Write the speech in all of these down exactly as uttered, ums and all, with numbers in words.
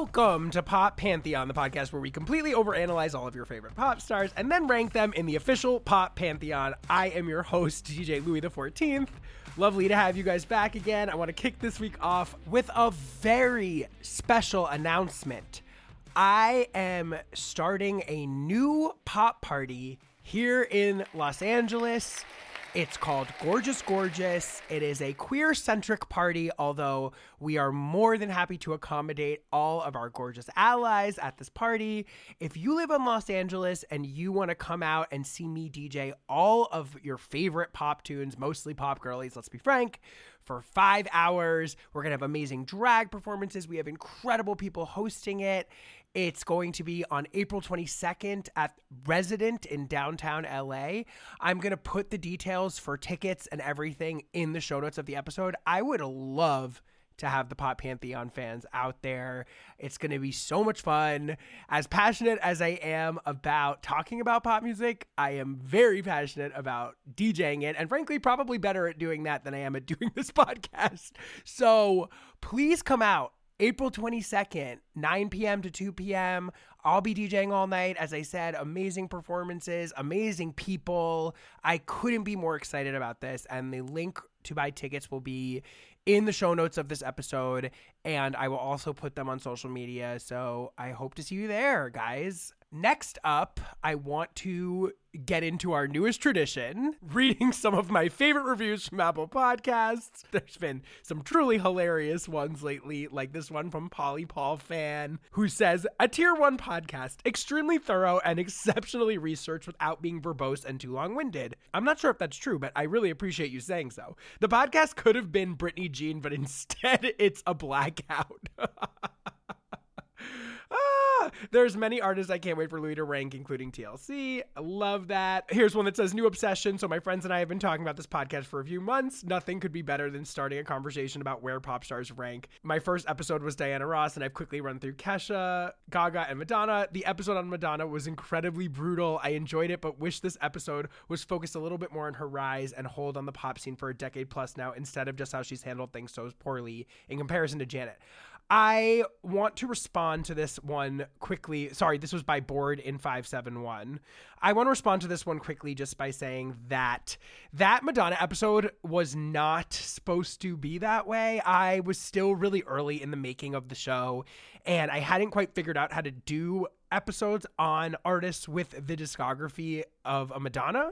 Welcome to Pop Pantheon, the podcast where we completely overanalyze all of your favorite pop stars and then rank them in the official Pop Pantheon. I am your host, D J Louie the fourteenth. Lovely to have you guys back again. I want to kick this week off with a very special announcement. I am starting a new pop party here in Los Angeles. It's called Gorgeous Gorgeous. It is a queer-centric party, although we are more than happy to accommodate all of our gorgeous allies at this party. If you live in Los Angeles and you want to come out and see me D J all of your favorite pop tunes, mostly pop girlies, let's be frank, for five hours, we're going to have amazing drag performances. We have incredible people hosting it. It's going to be on April twenty-second at Resident in downtown L A. I'm going to put the details for tickets and everything in the show notes of the episode. I would love to have the Pop Pantheon fans out there. It's going to be so much fun. As passionate as I am about talking about pop music, I am very passionate about DJing it, and frankly, probably better at doing that than I am at doing this podcast. So please come out. April twenty-second, nine p.m. to two p.m. I'll be DJing all night. As I said, amazing performances, amazing people. I couldn't be more excited about this. And the link to buy tickets will be in the show notes of this episode. And I will also put them on social media. So I hope to see you there, guys. Next up, I want to get into our newest tradition, reading some of my favorite reviews from Apple Podcasts. There's been some truly hilarious ones lately, like this one from Polly Paul Fan, who says, a tier one podcast, extremely thorough and exceptionally researched without being verbose and too long-winded. I'm not sure if that's true, but I really appreciate you saying so. The podcast could have been Britney Jean, but instead it's a blackout. Ah, there's many artists I can't wait for Louie to rank, including T L C. I love that. Here's one that says, new obsession. So my friends and I have been talking about this podcast for a few months. Nothing could be better than starting a conversation about where pop stars rank. My first episode was Diana Ross, and I've quickly run through Kesha, Gaga, and Madonna. The episode on Madonna was incredibly brutal. I enjoyed it, but wish this episode was focused a little bit more on her rise and hold on the pop scene for a decade plus now, instead of just how she's handled things so poorly in comparison to Janet. I want to respond to this one quickly. Sorry, this was by Board in five seven one. I want to respond to this one quickly just by saying that that Madonna episode was not supposed to be that way. I was still really early in the making of the show, and I hadn't quite figured out how to do episodes on artists with the discography of a Madonna,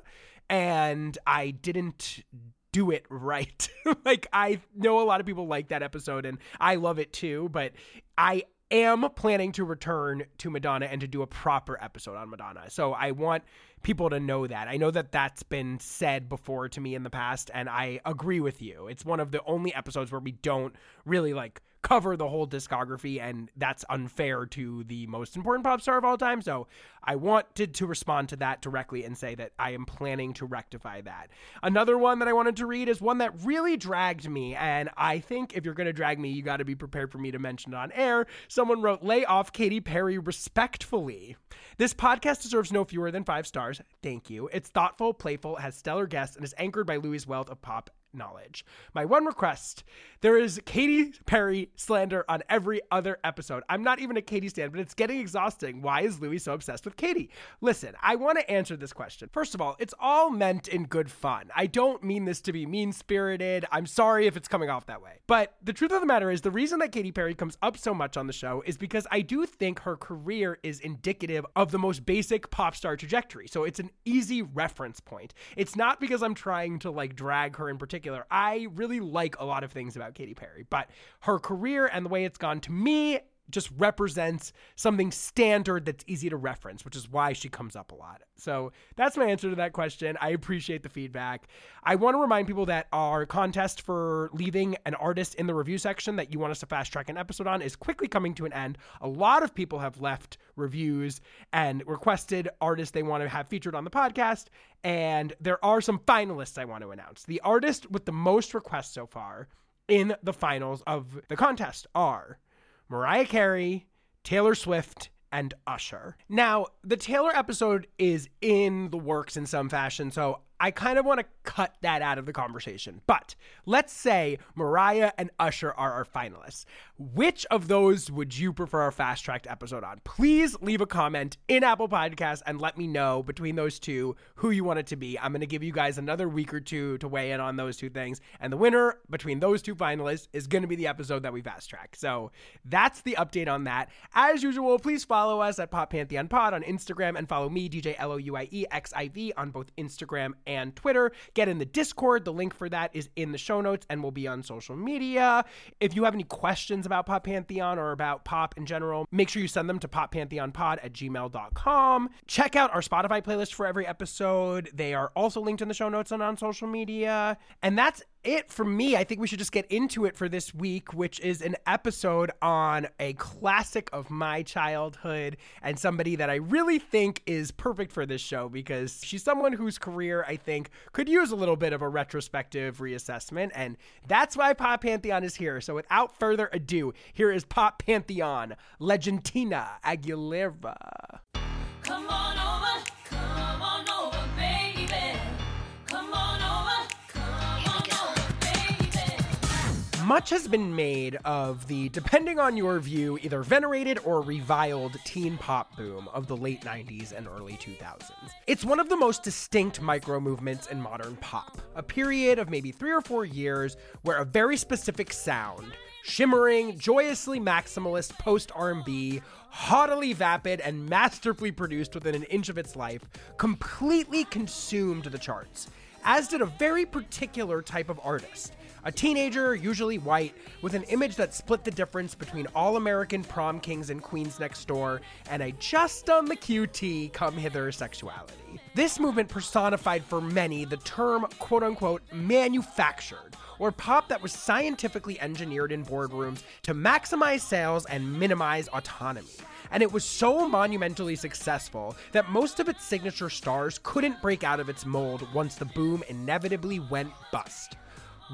and I didn't do it right. Like, I know a lot of people like that episode, and I love it too, but I am planning to return to Madonna and to do a proper episode on Madonna. So I want people to know that. I know that that's been said before to me in the past, and I agree with you. It's one of the only episodes where we don't really, like, cover the whole discography, and that's unfair to the most important pop star of all time. So I wanted to respond to that directly and say that I am planning to rectify that. Another one that I wanted to read is one that really dragged me, and I think if you're going to drag me, you got to be prepared for me to mention it on air. Someone wrote, lay off Katy Perry respectfully. This podcast deserves no fewer than five stars. Thank you. It's thoughtful, playful, has stellar guests, and is anchored by Louie's wealth of pop knowledge. My one request, there is Katy Perry slander on every other episode. I'm not even a Katy stan, but it's getting exhausting. Why is Louie so obsessed with Katy? Listen, I want to answer this question. First of all, it's all meant in good fun. I don't mean this to be mean-spirited. I'm sorry if it's coming off that way. But the truth of the matter is, the reason that Katy Perry comes up so much on the show is because I do think her career is indicative of the most basic pop star trajectory. So it's an easy reference point. It's not because I'm trying to, like, drag her in particular. I really like a lot of things about Katy Perry, but her career and the way it's gone, to me, just represents something standard that's easy to reference, which is why she comes up a lot. So that's my answer to that question. I appreciate the feedback. I want to remind people that our contest for leaving an artist in the review section that you want us to fast track an episode on is quickly coming to an end. A lot of people have left reviews and requested artists they want to have featured on the podcast, and there are some finalists I want to announce. The artist with the most requests so far in the finals of the contest are Mariah Carey, Taylor Swift, and Usher. Now, the Taylor episode is in the works in some fashion, so I kind of want to cut that out of the conversation. But let's say Mariah and Usher are our finalists. Which of those would you prefer a fast-tracked episode on? Please leave a comment in Apple Podcasts and let me know between those two who you want it to be. I'm going to give you guys another week or two to weigh in on those two things. And the winner between those two finalists is going to be the episode that we fast-track. So that's the update on that. As usual, please follow us at Pop Pantheon Pod on Instagram and follow me, D J L O U I E X I V, on both Instagram and Twitter. Get in the Discord. The link for that is in the show notes and will be on social media. If you have any questions about Pop Pantheon or about pop in general, make sure you send them to pop pantheon pod at gmail dot com. Check out our Spotify playlist for every episode. They are also linked in the show notes and on social media. And that's it for me. I think we should just get into it for this week, which is an episode on a classic of my childhood and somebody that I really think is perfect for this show because she's someone whose career I think could use a little bit of a retrospective reassessment, and that's why Pop Pantheon is here. So without further ado, here is Pop Pantheon legend Christina Aguilera. Come on over, come on over, baby. Much has been made of the, depending on your view, either venerated or reviled teen pop boom of the late nineties and early two thousands. It's one of the most distinct micro-movements in modern pop, a period of maybe three or four years where a very specific sound, shimmering, joyously maximalist post-R and B, haughtily vapid and masterfully produced within an inch of its life, completely consumed the charts, as did a very particular type of artist. A teenager, usually white, with an image that split the difference between all-American prom kings and queens next door and a just-on-the-Q T come-hither sexuality. This movement personified for many the term, quote-unquote, manufactured, or pop that was scientifically engineered in boardrooms to maximize sales and minimize autonomy. And it was so monumentally successful that most of its signature stars couldn't break out of its mold once the boom inevitably went bust.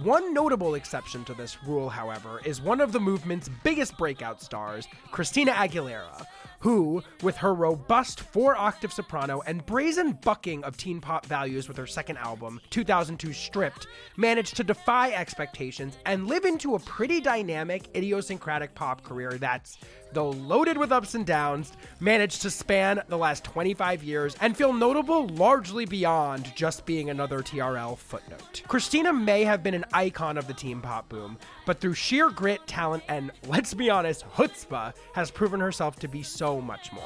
One notable exception to this rule, however, is one of the movement's biggest breakout stars, Christina Aguilera, who, with her robust four-octave soprano and brazen bucking of teen pop values with her second album, two thousand two Stripped, managed to defy expectations and live into a pretty dynamic, idiosyncratic pop career that's, though loaded with ups and downs, managed to span the last twenty-five years and feel notable largely beyond just being another T R L footnote. Christina may have been an icon of the teen pop boom, but through sheer grit, talent, and, let's be honest, chutzpah, has proven herself to be so much more.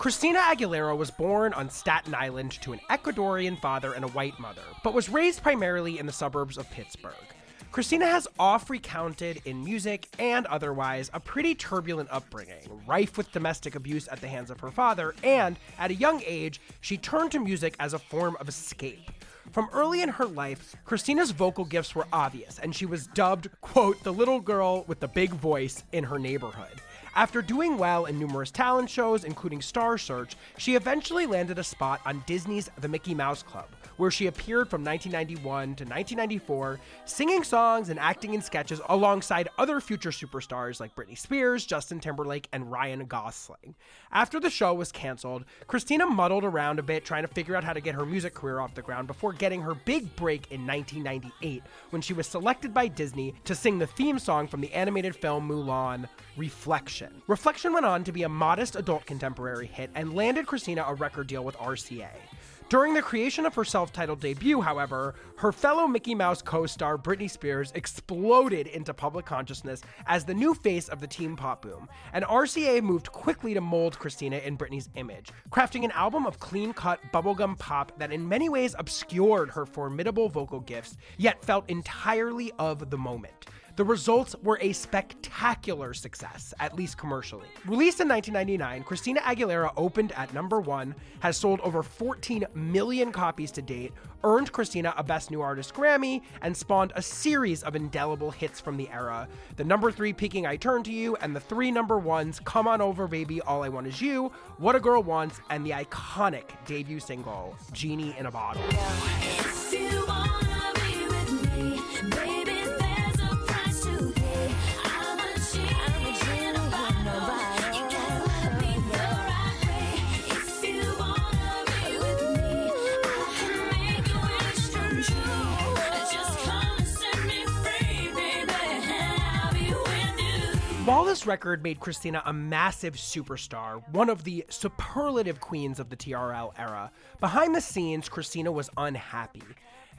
Christina Aguilera was born on Staten Island to an Ecuadorian father and a white mother, but was raised primarily in the suburbs of Pittsburgh. Christina has oft recounted in music and otherwise a pretty turbulent upbringing, rife with domestic abuse at the hands of her father, and at a young age, she turned to music as a form of escape. From early in her life, Christina's vocal gifts were obvious, and she was dubbed, quote, the little girl with the big voice in her neighborhood. After doing well in numerous talent shows, including Star Search, she eventually landed a spot on Disney's The Mickey Mouse Club, where she appeared from nineteen ninety-one to nineteen ninety-four, singing songs and acting in sketches alongside other future superstars like Britney Spears, Justin Timberlake, and Ryan Gosling. After the show was canceled, Christina muddled around a bit trying to figure out how to get her music career off the ground before getting her big break in nineteen ninety-eight when she was selected by Disney to sing the theme song from the animated film Mulan, Reflection. Reflection went on to be a modest adult contemporary hit and landed Christina a record deal with R C A. During the creation of her self-titled debut, however, her fellow Mickey Mouse co-star Britney Spears exploded into public consciousness as the new face of the teen pop boom, and R C A moved quickly to mold Christina in Britney's image, crafting an album of clean-cut bubblegum pop that in many ways obscured her formidable vocal gifts, yet felt entirely of the moment. The results were a spectacular success, at least commercially. Released in nineteen ninety-nine, Christina Aguilera opened at number one, has sold over fourteen million copies to date, earned Christina a Best New Artist Grammy, and spawned a series of indelible hits from the era. The number three peaking I Turn to You, and the three number ones, Come On Over Baby, All I Want Is You, What a Girl Wants, and the iconic debut single, Genie in a Bottle. While this record made Christina a massive superstar, one of the superlative queens of the T R L era, behind the scenes, Christina was unhappy.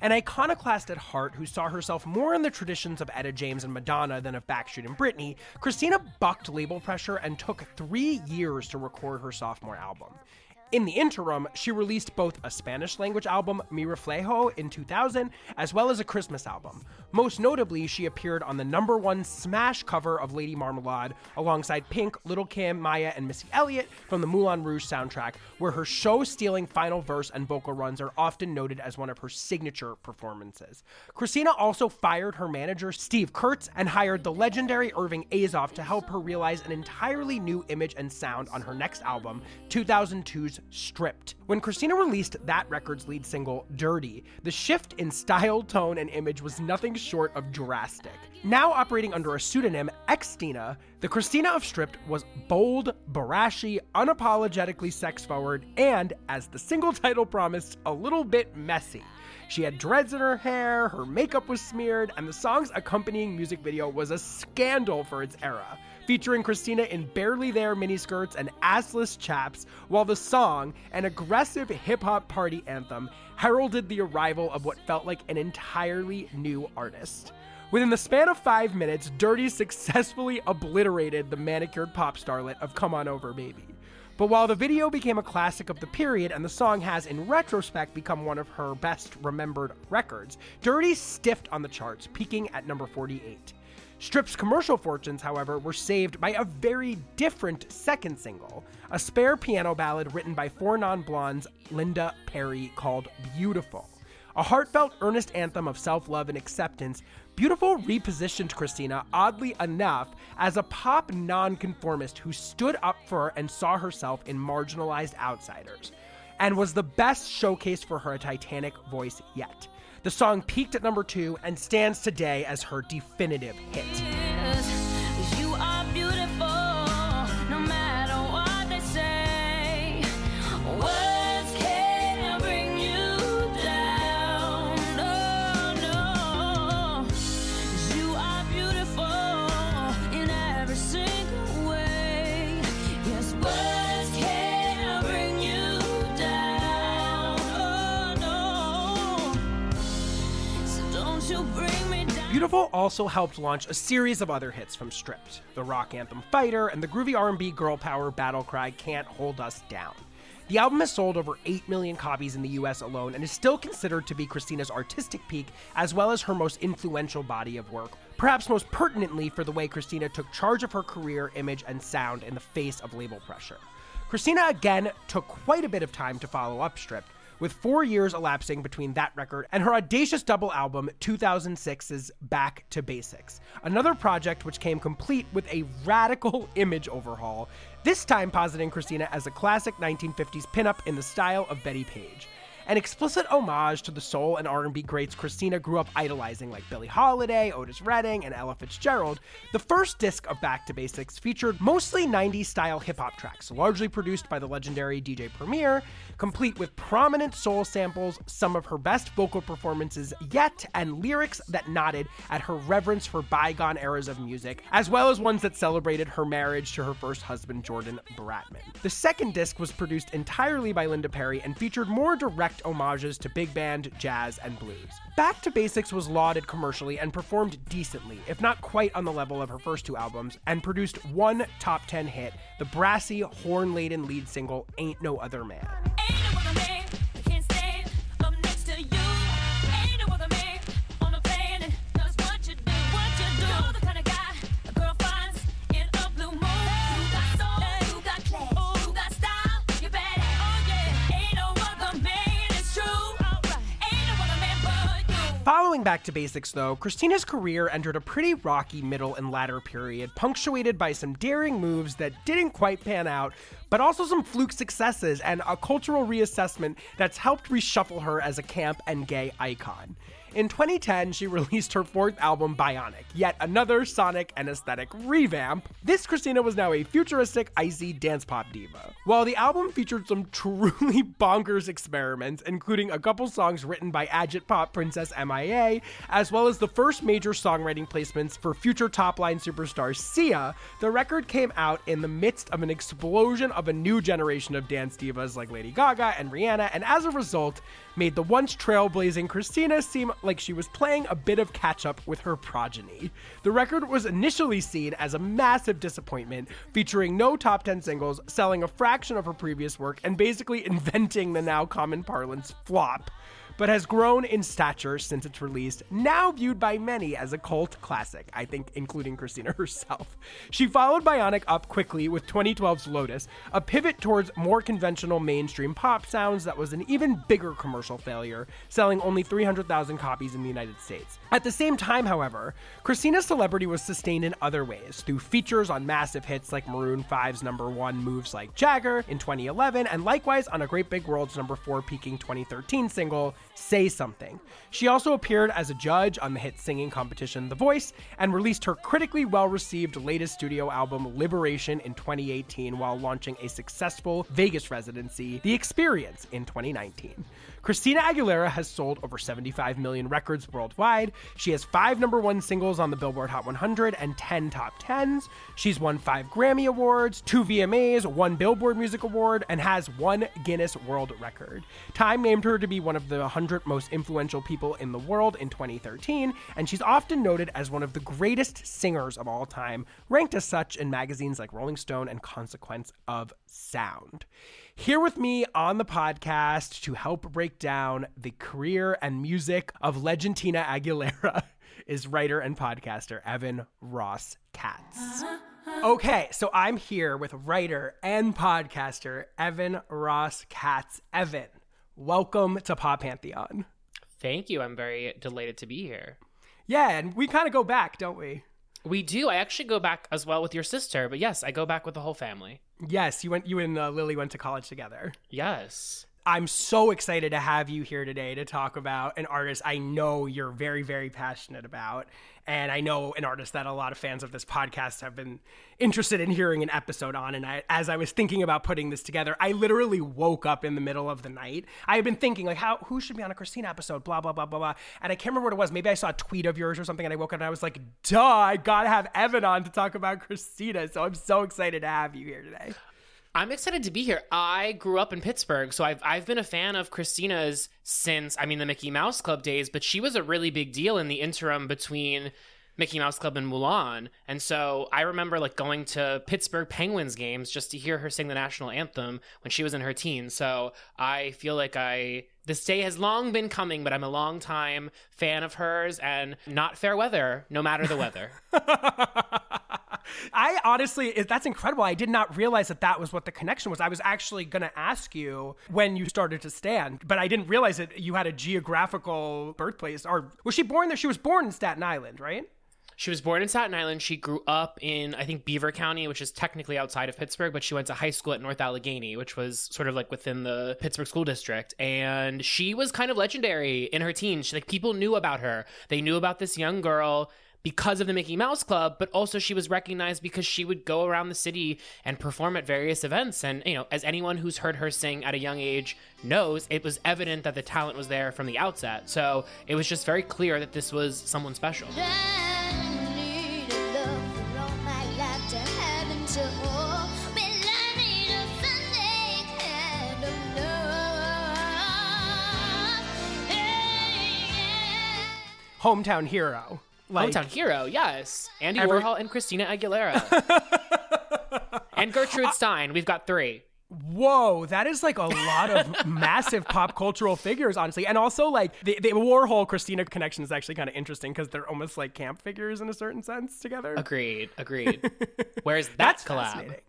An iconoclast at heart who saw herself more in the traditions of Etta James and Madonna than of Backstreet and Britney, Christina bucked label pressure and took three years to record her sophomore album. In the interim, she released both a Spanish-language album, Mi Reflejo, in two thousand, as well as a Christmas album. Most notably, she appeared on the number one smash cover of Lady Marmalade alongside Pink, Little Kim, M I A, and Missy Elliott from the Moulin Rouge soundtrack, where her show-stealing final verse and vocal runs are often noted as one of her signature performances. Christina also fired her manager, Steve Kurtz, and hired the legendary Irving Azoff to help her realize an entirely new image and sound on her next album, two thousand two's Stripped. When Christina released that record's lead single, Dirty, the shift in style, tone, and image was nothing short of drastic. Now operating under a pseudonym, Xtina, the Christina of Stripped was bold, barashy, unapologetically sex-forward, and, as the single title promised, a little bit messy. She had dreads in her hair, her makeup was smeared, and the song's accompanying music video was a scandal for its era, featuring Christina in barely there miniskirts and assless chaps, while the song, an aggressive hip-hop party anthem, heralded the arrival of what felt like an entirely new artist. Within the span of five minutes, Dirty successfully obliterated the manicured pop starlet of Come On Over Baby. But while the video became a classic of the period and the song has, in retrospect, become one of her best-remembered records, Dirty stiffed on the charts, peaking at number forty-eight. Strip's commercial fortunes, however, were saved by a very different second single, a spare piano ballad written by four non-blondes Linda Perry called Beautiful. A heartfelt, earnest anthem of self-love and acceptance, Beautiful repositioned Christina, oddly enough, as a pop nonconformist who stood up for and saw herself in marginalized outsiders, and was the best showcase for her titanic voice yet. The song peaked at number two and stands today as her definitive hit. You are beautiful, no matter what they say. Words can't bring you down. No, no. You are beautiful in every single way. Yes, words can't bring you down. Oh, no. So don't you bring me down. Beautiful also helped launch a series of other hits from Stripped, the rock anthem Fighter, and the groovy R and B girl power battle cry Can't Hold Us Down. The album has sold over eight million copies in the U S alone and is still considered to be Christina's artistic peak as well as her most influential body of work, perhaps most pertinently for the way Christina took charge of her career, image, and sound in the face of label pressure. Christina again took quite a bit of time to follow up Stripped, with four years elapsing between that record and her audacious double album, two thousand six's Back to Basics, another project which came complete with a radical image overhaul, this time positing Christina as a classic nineteen fifties pinup in the style of Bettie Page. An explicit homage to the soul and R and B greats Christina grew up idolizing, like Billie Holiday, Otis Redding, and Ella Fitzgerald, the first disc of Back to Basics featured mostly nineties-style hip-hop tracks, largely produced by the legendary D J Premier, complete with prominent soul samples, some of her best vocal performances yet, and lyrics that nodded at her reverence for bygone eras of music, as well as ones that celebrated her marriage to her first husband, Jordan Bratman. The second disc was produced entirely by Linda Perry and featured more direct homages to big band, jazz, and blues. Back to Basics was lauded commercially and performed decently, if not quite on the level of her first two albums, and produced one top ten hit, the brassy, horn-laden lead single Ain't No Other Man. going back to basics, though, Christina's career entered a pretty rocky middle and latter period, punctuated by some daring moves that didn't quite pan out, but also some fluke successes and a cultural reassessment that's helped reshuffle her as a camp and gay icon. In twenty ten, she released her fourth album, Bionic, yet another sonic and aesthetic revamp. This Christina was now a futuristic, icy dance pop diva. While the album featured some truly bonkers experiments, including a couple songs written by agitpop princess M I A, as well as the first major songwriting placements for future top-line superstar Sia, the record came out in the midst of an explosion of a new generation of dance divas like Lady Gaga and Rihanna, and as a result, made the once trailblazing Christina seem like she was playing a bit of catch-up with her progeny. The record was initially seen as a massive disappointment, featuring no top ten singles, selling a fraction of her previous work, and basically inventing the now common parlance flop, but has grown in stature since its release, now viewed by many as a cult classic, I think including Christina herself. She followed Bionic up quickly with twenty twelve's Lotus, a pivot towards more conventional mainstream pop sounds that was an even bigger commercial failure, selling only three hundred thousand copies in the United States. At the same time, however, Christina's celebrity was sustained in other ways, through features on massive hits like Maroon five's number one Moves Like Jagger in twenty eleven, and likewise on A Great Big World's number four peaking twenty thirteen single, Say Something. She also appeared as a judge on the hit singing competition The Voice, and released her critically well-received latest studio album Liberation in twenty eighteen, while launching a successful Vegas residency, The Experience, in twenty nineteen. Christina Aguilera has sold over seventy-five million records worldwide. She has five number one singles on the Billboard Hot one hundred and ten top tens. She's won five Grammy Awards, two V M As, one Billboard Music Award, and has one Guinness World Record. Time named her to be one of the one hundred most influential people in the world in twenty thirteen, and she's often noted as one of the greatest singers of all time, ranked as such in magazines like Rolling Stone and Consequence of Sound. Here with me on the podcast to help break down the career and music of Legendina Aguilera is writer and podcaster Evan Ross Katz. Okay, so I'm here with writer and podcaster Evan Ross Katz. Evan, welcome to Pop Pantheon. Thank you. I'm very delighted to be here. Yeah, and we kind of go back, don't we? We do. I actually go back as well with your sister, but yes, I go back with the whole family. Yes, you went. You and uh, Lily went to college together. Yes. I'm so excited to have you here today to talk about an artist I know you're very, very passionate about, and I know an artist that a lot of fans of this podcast have been interested in hearing an episode on. And I, as I was thinking about putting this together, I literally woke up in the middle of the night. I had been thinking, like, how who should be on a Christina episode, blah, blah, blah, blah, blah. And I can't remember what it was. Maybe I saw a tweet of yours or something, and I woke up and I was like, duh, I gotta have Evan on to talk about Christina. So I'm so excited to have you here today. I'm excited to be here. I grew up in Pittsburgh, so I've I've been a fan of Christina's since, I mean, the Mickey Mouse Club days, but she was a really big deal in the interim between Mickey Mouse Club and Mulan. And so I remember like going to Pittsburgh Penguins games just to hear her sing the national anthem when she was in her teens. So I feel like I this day has long been coming, but I'm a longtime fan of hers, and not fair weather, no matter the weather. I honestly, that's incredible. I did not realize that that was what the connection was. I was actually going to ask you when you started to stand, but I didn't realize that you had a geographical birthplace. Or was she born there? She was born in Staten Island, right? She was born in Staten Island. She grew up in, I think, Beaver County, which is technically outside of Pittsburgh, but she went to high school at North Allegheny, which was sort of like within the Pittsburgh school district. And she was kind of legendary in her teens. She, like, people knew about her. They knew about this young girl because of the Mickey Mouse Club, but also she was recognized because she would go around the city and perform at various events. And, you know, as anyone who's heard her sing at a young age knows, it was evident that the talent was there from the outset. So it was just very clear that this was someone special. Hometown hero. Like, hometown hero, yes. Andy every- Warhol and Christina Aguilera. And Gertrude Stein. We've got three. Whoa, that is like a lot of massive pop cultural figures, honestly. And also, like, the, the Warhol Christina connection is actually kind of interesting because they're almost like camp figures in a certain sense together. Agreed, agreed. Where's that That's collab?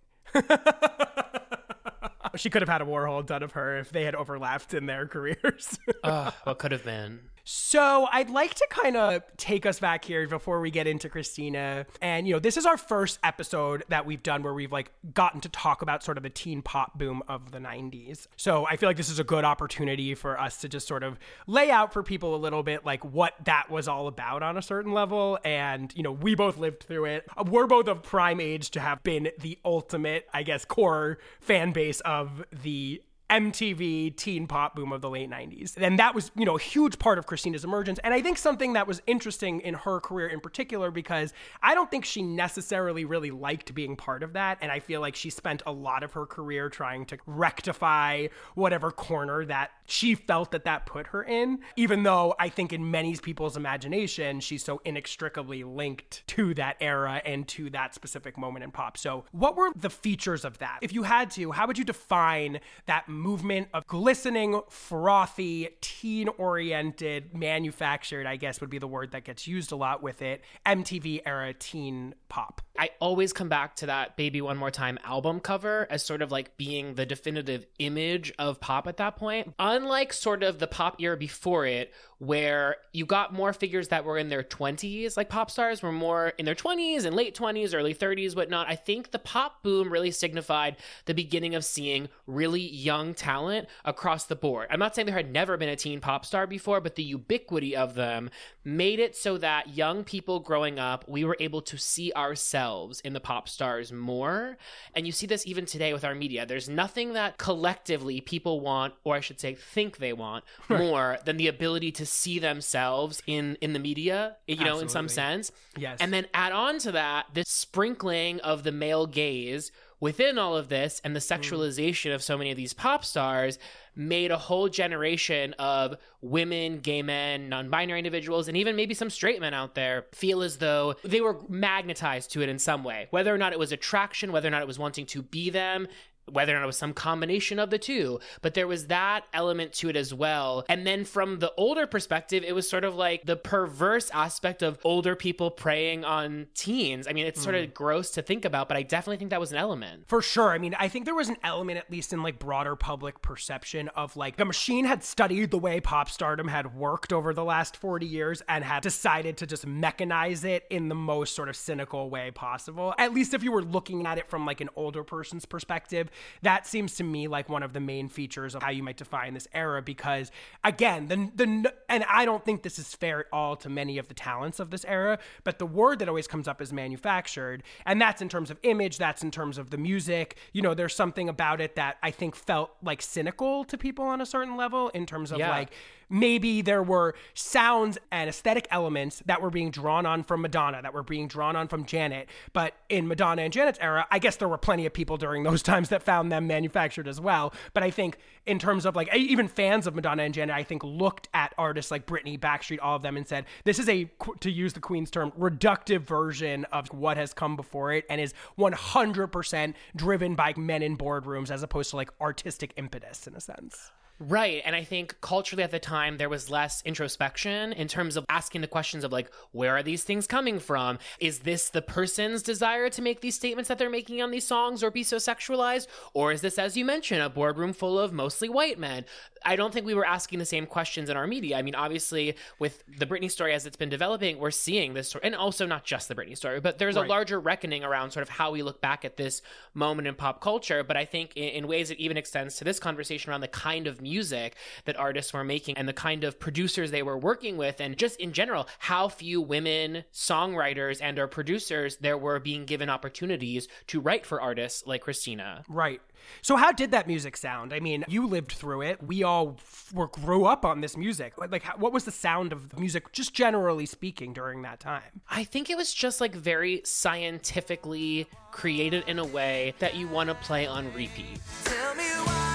She could have had a Warhol done of her if they had overlapped in their careers. Oh, what could have been. So I'd like to kind of take us back here before we get into Christina. And, you know, this is our first episode that we've done where we've like gotten to talk about sort of the teen pop boom of the nineties. So I feel like this is a good opportunity for us to just sort of lay out for people a little bit like what that was all about on a certain level. And, you know, we both lived through it. We're both of prime age to have been the ultimate, I guess, core fan base of the M T V teen pop boom of the late nineties. And that was, you know, a huge part of Christina's emergence. And I think something that was interesting in her career in particular, because I don't think she necessarily really liked being part of that. And I feel like she spent a lot of her career trying to rectify whatever corner that she felt that that put her in, even though I think in many people's imagination, she's so inextricably linked to that era and to that specific moment in pop. So what were the features of that? If you had to, how would you define that movement of glistening, frothy, teen-oriented, manufactured, I guess would be the word that gets used a lot with it, M T V era teen pop? I always come back to that Baby One More Time album cover as sort of like being the definitive image of pop at that point. Unlike sort of the pop era before it, where you got more figures that were in their twenties, like pop stars were more in their twenties and late twenties, early thirties, whatnot. I think the pop boom really signified the beginning of seeing really young talent across the board. I'm not saying there had never been a teen pop star before, but the ubiquity of them made it so that young people growing up, we were able to see ourselves in the pop stars more. And you see this even today with our media. There's nothing that collectively people want, or I should say think they want, more than the ability to see themselves in in the media, you know. Absolutely. In some sense, yes. And then add on to that this sprinkling of the male gaze within all of this, and the sexualization mm. of so many of these pop stars made a whole generation of women, gay men, non-binary individuals, and even maybe some straight men out there feel as though they were magnetized to it in some way, whether or not it was attraction, whether or not it was wanting to be them, whether or not it was some combination of the two, but there was that element to it as well. And then from the older perspective, it was sort of like the perverse aspect of older people preying on teens. I mean, it's sort mm. of gross to think about, but I definitely think that was an element. For sure. I mean, I think there was an element, at least in like broader public perception, of like the machine had studied the way pop stardom had worked over the last forty years and had decided to just mechanize it in the most sort of cynical way possible. At least if you were looking at it from like an older person's perspective, that seems to me like one of the main features of how you might define this era, because again, the the and I don't think this is fair at all to many of the talents of this era, but the word that always comes up is manufactured, and that's in terms of image, that's in terms of the music. You know, there's something about it that I think felt like cynical to people on a certain level in terms of yeah. like maybe there were sounds and aesthetic elements that were being drawn on from Madonna, that were being drawn on from Janet. But in Madonna and Janet's era, I guess there were plenty of people during those times that found them manufactured as well. But I think in terms of like even fans of Madonna and Janet, I think looked at artists like Britney, Backstreet, all of them and said, this is a, to use the Queen's term, reductive version of what has come before it and is one hundred percent driven by men in boardrooms as opposed to like artistic impetus in a sense. Right. And I think culturally at the time, there was less introspection in terms of asking the questions of like, where are these things coming from? Is this the person's desire to make these statements that they're making on these songs or be so sexualized? Or is this, as you mentioned, a boardroom full of mostly white men? I don't think we were asking the same questions in our media. I mean, obviously, with the Britney story as it's been developing, we're seeing this story, and also not just the Britney story, but there's right. a larger reckoning around sort of how we look back at this moment in pop culture. But I think in, in ways it even extends to this conversation around the kind of music that artists were making and the kind of producers they were working with, and just in general how few women songwriters and or producers there were being given opportunities to write for artists like Christina. Right. So how did that music sound? I mean, you lived through it. We all were grew up on this music. Like, how, what was the sound of music, just generally speaking, during that time? I think it was just like very scientifically created in a way that you want to play on repeat. Tell me why.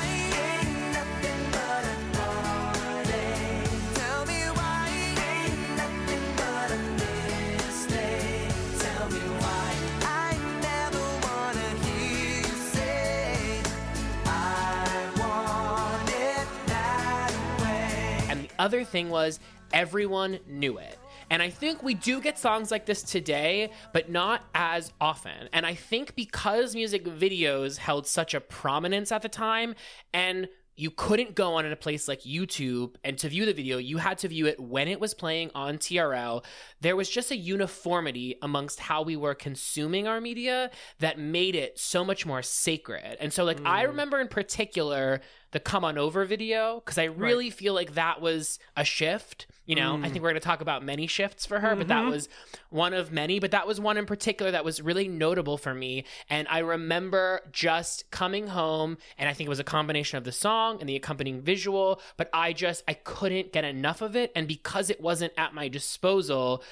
Other thing was everyone knew it. And I think we do get songs like this today, but not as often. And I think because music videos held such a prominence at the time, and you couldn't go on in a place like YouTube and to view the video, you had to view it when it was playing on T R L. There was just a uniformity amongst how we were consuming our media that made it so much more sacred. And so like, mm. I remember in particular the Come On Over video, because I really right. feel like that was a shift. You know, mm. I think we're going to talk about many shifts for her, mm-hmm. but that was one of many. But that was one in particular that was really notable for me. And I remember just coming home, and I think it was a combination of the song and the accompanying visual, but I just, I couldn't get enough of it. And because it wasn't at my disposal,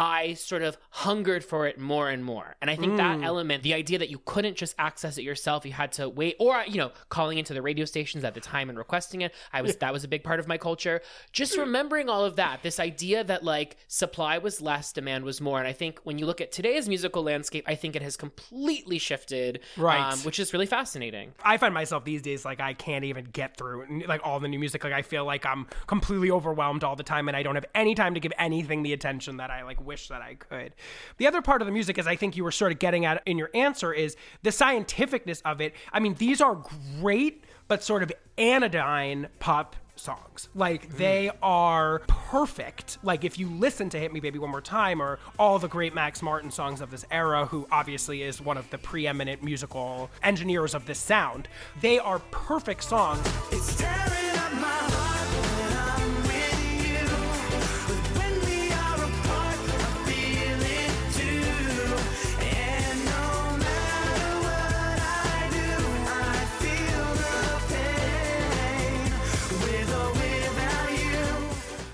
I sort of hungered for it more and more. And I think mm. that element, the idea that you couldn't just access it yourself, you had to wait, or, you know, calling into the radio stations at the time and requesting it. I was, that was a big part of my culture. Just remembering all of that, this idea that like supply was less, demand was more. And I think when you look at today's musical landscape, I think it has completely shifted, right. um, which is really fascinating. I find myself these days, like I can't even get through like all the new music. Like I feel like I'm completely overwhelmed all the time and I don't have any time to give anything the attention that I like wish that I could. The other part of the music, as I think you were sort of getting at in your answer, is the scientificness of it. I mean, these are great, but sort of anodyne pop songs. Like, they are perfect. Like, if you listen to Hit Me Baby One More Time or all the great Max Martin songs of this era, who obviously is one of the preeminent musical engineers of this sound, they are perfect songs. It's staring at my heart.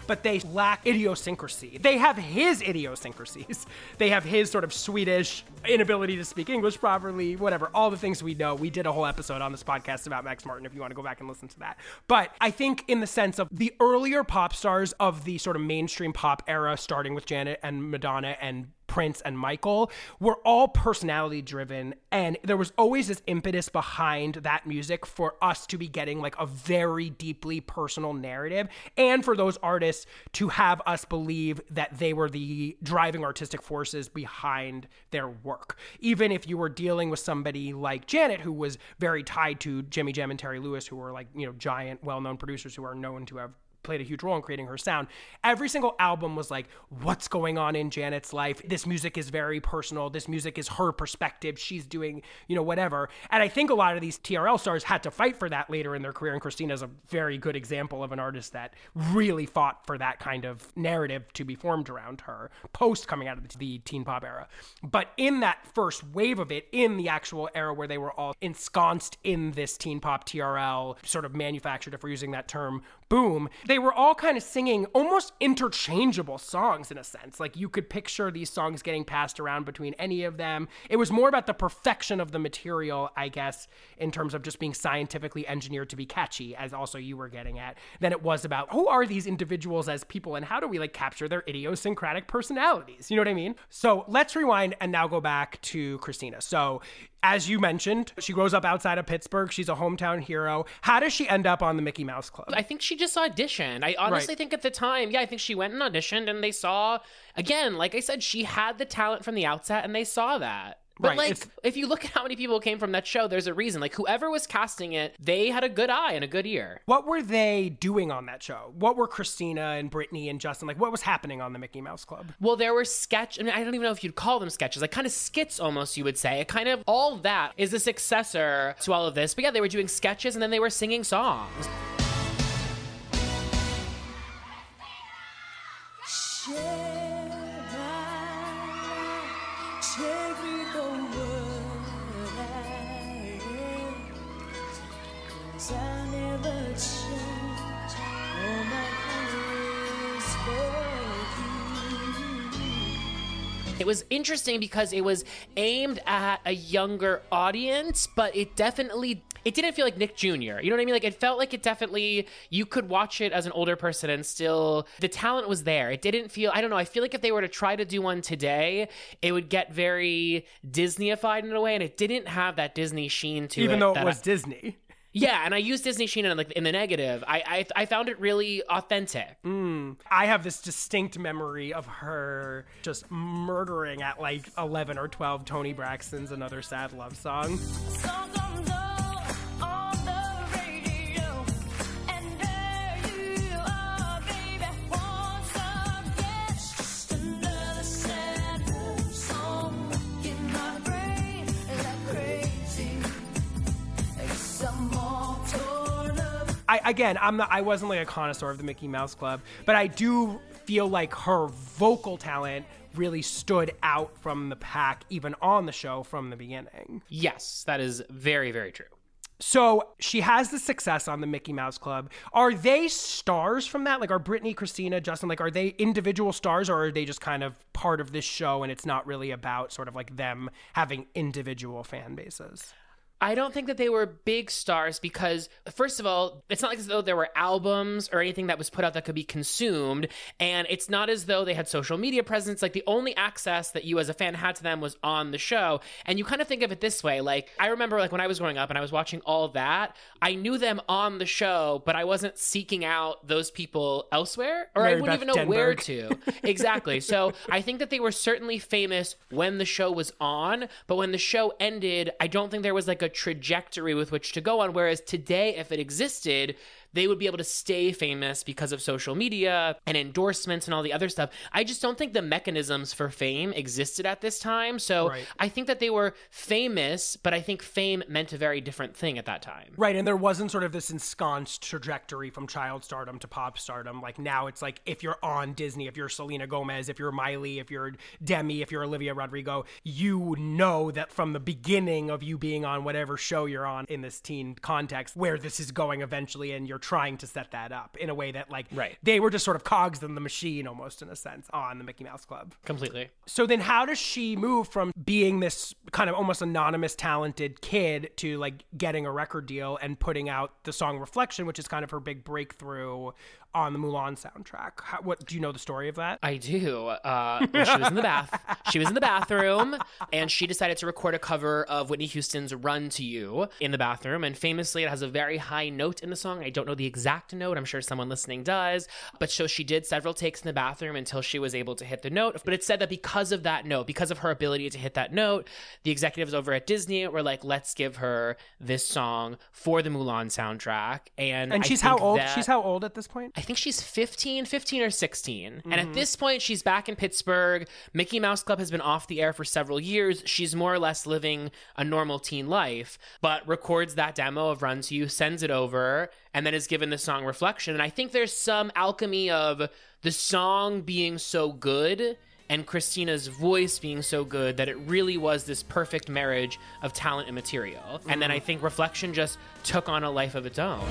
But they lack idiosyncrasy. They have his idiosyncrasies. They have his sort of Swedish inability to speak English properly, whatever, all the things we know. We did a whole episode on this podcast about Max Martin if you want to go back and listen to that. But I think in the sense of the earlier pop stars of the sort of mainstream pop era, starting with Janet and Madonna and Prince and Michael, were all personality driven, and there was always this impetus behind that music for us to be getting like a very deeply personal narrative, and for those artists to have us believe that they were the driving artistic forces behind their work. Even if you were dealing with somebody like Janet, who was very tied to Jimmy Jam and Terry Lewis, who were like, you know, giant well-known producers who are known to have played a huge role in creating her sound. Every single album was like, what's going on in Janet's life? This music is very personal. This music is her perspective. She's doing, you know, whatever. And I think a lot of these T R L stars had to fight for that later in their career. And Christina's a very good example of an artist that really fought for that kind of narrative to be formed around her post coming out of the teen pop era. But in that first wave of it, in the actual era where they were all ensconced in this teen pop T R L sort of manufactured, if we're using that term, boom, they were all kind of singing almost interchangeable songs in a sense. Like you could picture these songs getting passed around between any of them. It was more about the perfection of the material, I guess, in terms of just being scientifically engineered to be catchy, as also you were getting at, than it was about who are these individuals as people and how do we like capture their idiosyncratic personalities? You know what I mean? So let's rewind and now go back to Christina. So as you mentioned, she grows up outside of Pittsburgh. She's a hometown hero. How does she end up on the Mickey Mouse Club? I think she just auditioned. I honestly right. think at the time, yeah, I think she went and auditioned and they saw, again, like I said, she had the talent from the outset and they saw that. But right. like, it's... if you look at how many people came from that show, there's a reason. Like, whoever was casting it, they had a good eye and a good ear. What were they doing on that show? What were Christina and Britney and Justin, like, what was happening on the Mickey Mouse Club? Well, there were sketch, I mean, I don't even know if you'd call them sketches, like kind of skits almost, you would say. It kind of, all that is the successor to all of this. But yeah, they were doing sketches and then they were singing songs. It was interesting because it was aimed at a younger audience, but it definitely, it didn't feel like Nick Junior You know what I mean? Like it felt like it definitely, you could watch it as an older person and still, the talent was there. It didn't feel, I don't know, I feel like if they were to try to do one today, it would get very Disneyified in a way, and it didn't have that Disney sheen to it. Even though it was Disney. Yeah, and I use Disney sheen in, like, in the negative. I, I I found it really authentic. Mm. I have this distinct memory of her just murdering at like eleven or twelve Tony Braxton's Another Sad Love Song. Song on the, on the radio. I, again, I'm not, I wasn't like a connoisseur of the Mickey Mouse Club, but I do feel like her vocal talent really stood out from the pack, even on the show from the beginning. Yes, that is very, very true. So she has the success on the Mickey Mouse Club. Are they stars from that? Like, are Britney, Christina, Justin, like, are they individual stars, or are they just kind of part of this show and it's not really about sort of like them having individual fan bases? I don't think that they were big stars because, first of all, it's not like as though there were albums or anything that was put out that could be consumed. And it's not as though they had social media presence. Like, the only access that you as a fan had to them was on the show. And you kind of think of it this way. Like, I remember, like, when I was growing up and I was watching all that, I knew them on the show, but I wasn't seeking out those people elsewhere, or Mary I wouldn't Beth even know Denberg. Where to. Exactly. So I think that they were certainly famous when the show was on. But when the show ended, I don't think there was like a trajectory with which to go on, whereas today, if it existed, they would be able to stay famous because of social media and endorsements and all the other stuff. I just don't think the mechanisms for fame existed at this time. So right. I think that they were famous, but I think fame meant a very different thing at that time. Right. And there wasn't sort of this ensconced trajectory from child stardom to pop stardom. Like, now it's like, if you're on Disney, if you're Selena Gomez, if you're Miley, if you're Demi, if you're Olivia Rodrigo, you know that from the beginning of you being on whatever show you're on in this teen context, where this is going eventually, and you're trying to set that up in a way that, like, right. they were just sort of cogs in the machine, almost, in a sense, on the Mickey Mouse Club. Completely. So then how does she move from being this kind of almost anonymous, talented kid to, like, getting a record deal and putting out the song Reflection, which is kind of her big breakthrough on the Mulan soundtrack? How, what do you know the story of that? I do. Uh, well, she was in the bath. She was in the bathroom, and she decided to record a cover of Whitney Houston's "Run to You" in the bathroom. And famously, it has a very high note in the song. I don't know the exact note. I'm sure someone listening does. But so she did several takes in the bathroom until she was able to hit the note. But it's said that because of that note, because of her ability to hit that note, the executives over at Disney were like, "Let's give her this song for the Mulan soundtrack." And and she's I think how old? That- she's how old at this point? I think she's fifteen, fifteen or sixteen. Mm-hmm. And at this point, she's back in Pittsburgh. Mickey Mouse Club has been off the air for several years. She's more or less living a normal teen life, but records that demo of Run to You, sends it over, and then is given the song Reflection. And I think there's some alchemy of the song being so good and Christina's voice being so good that it really was this perfect marriage of talent and material. Mm-hmm. And then I think Reflection just took on a life of its own.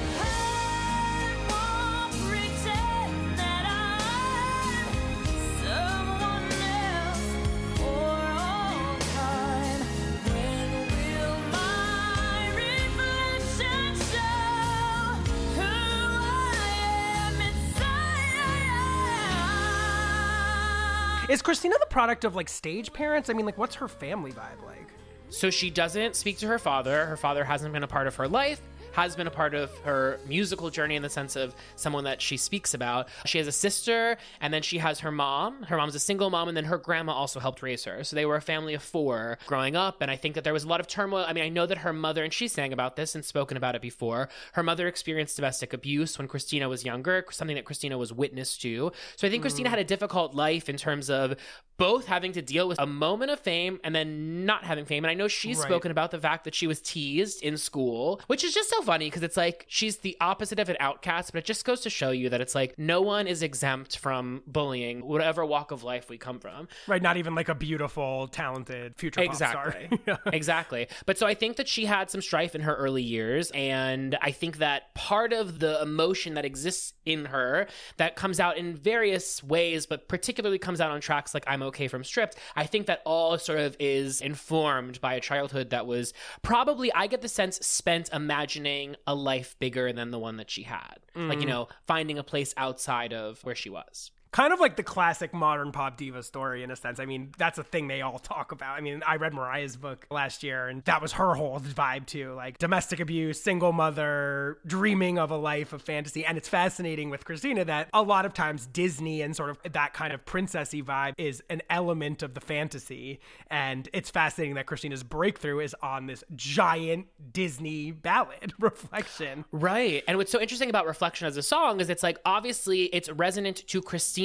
Is Christina the product of, like, stage parents? I mean, like, what's her family vibe like? So she doesn't speak to her father. Her father hasn't been a part of her life, has been a part of her musical journey in the sense of someone that she speaks about. She has a sister, and then she has her mom. Her mom's a single mom, and then her grandma also helped raise her. So they were a family of four growing up, and I think that there was a lot of turmoil. I mean, I know that her mother, and she sang about this and spoken about it before, her mother experienced domestic abuse when Christina was younger, something that Christina was witness to. So I think mm. Christina had a difficult life in terms of both having to deal with a moment of fame and then not having fame. And I know she's right. spoken about the fact that she was teased in school, which is just so funny because it's like she's the opposite of an outcast, but it just goes to show you that it's like no one is exempt from bullying, whatever walk of life we come from. Right. Not even like a beautiful, talented future exactly. pop star. Exactly. But so I think that she had some strife in her early years. And I think that part of the emotion that exists in her that comes out in various ways, but particularly comes out on tracks like I'm Okay from Stripped, I think that all sort of is informed by a childhood that was probably, I get the sense, spent imagining a life bigger than the one that she had. Mm. Like, you know, finding a place outside of where she was. Kind of like the classic modern pop diva story in a sense. I mean, that's a thing they all talk about. I mean, I read Mariah's book last year, and that was her whole vibe too. Like, domestic abuse, single mother, dreaming of a life of fantasy. And it's fascinating with Christina that a lot of times Disney and sort of that kind of princessy vibe is an element of the fantasy. And it's fascinating that Christina's breakthrough is on this giant Disney ballad, Reflection. Right. And what's so interesting about Reflection as a song is it's like, obviously it's resonant to Christina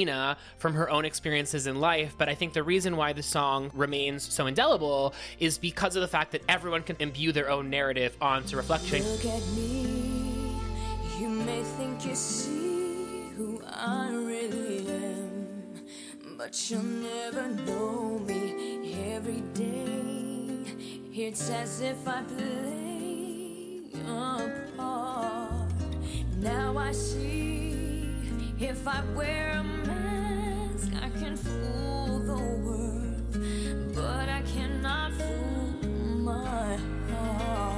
from her own experiences in life, but I think the reason why the song remains so indelible is because of the fact that everyone can imbue their own narrative onto Reflection. Look at me, You may think you see who I really am, but you'll never know me every day. It's as if I play a part. Now I see if I wear a mask, I can fool the world, but I cannot fool my heart.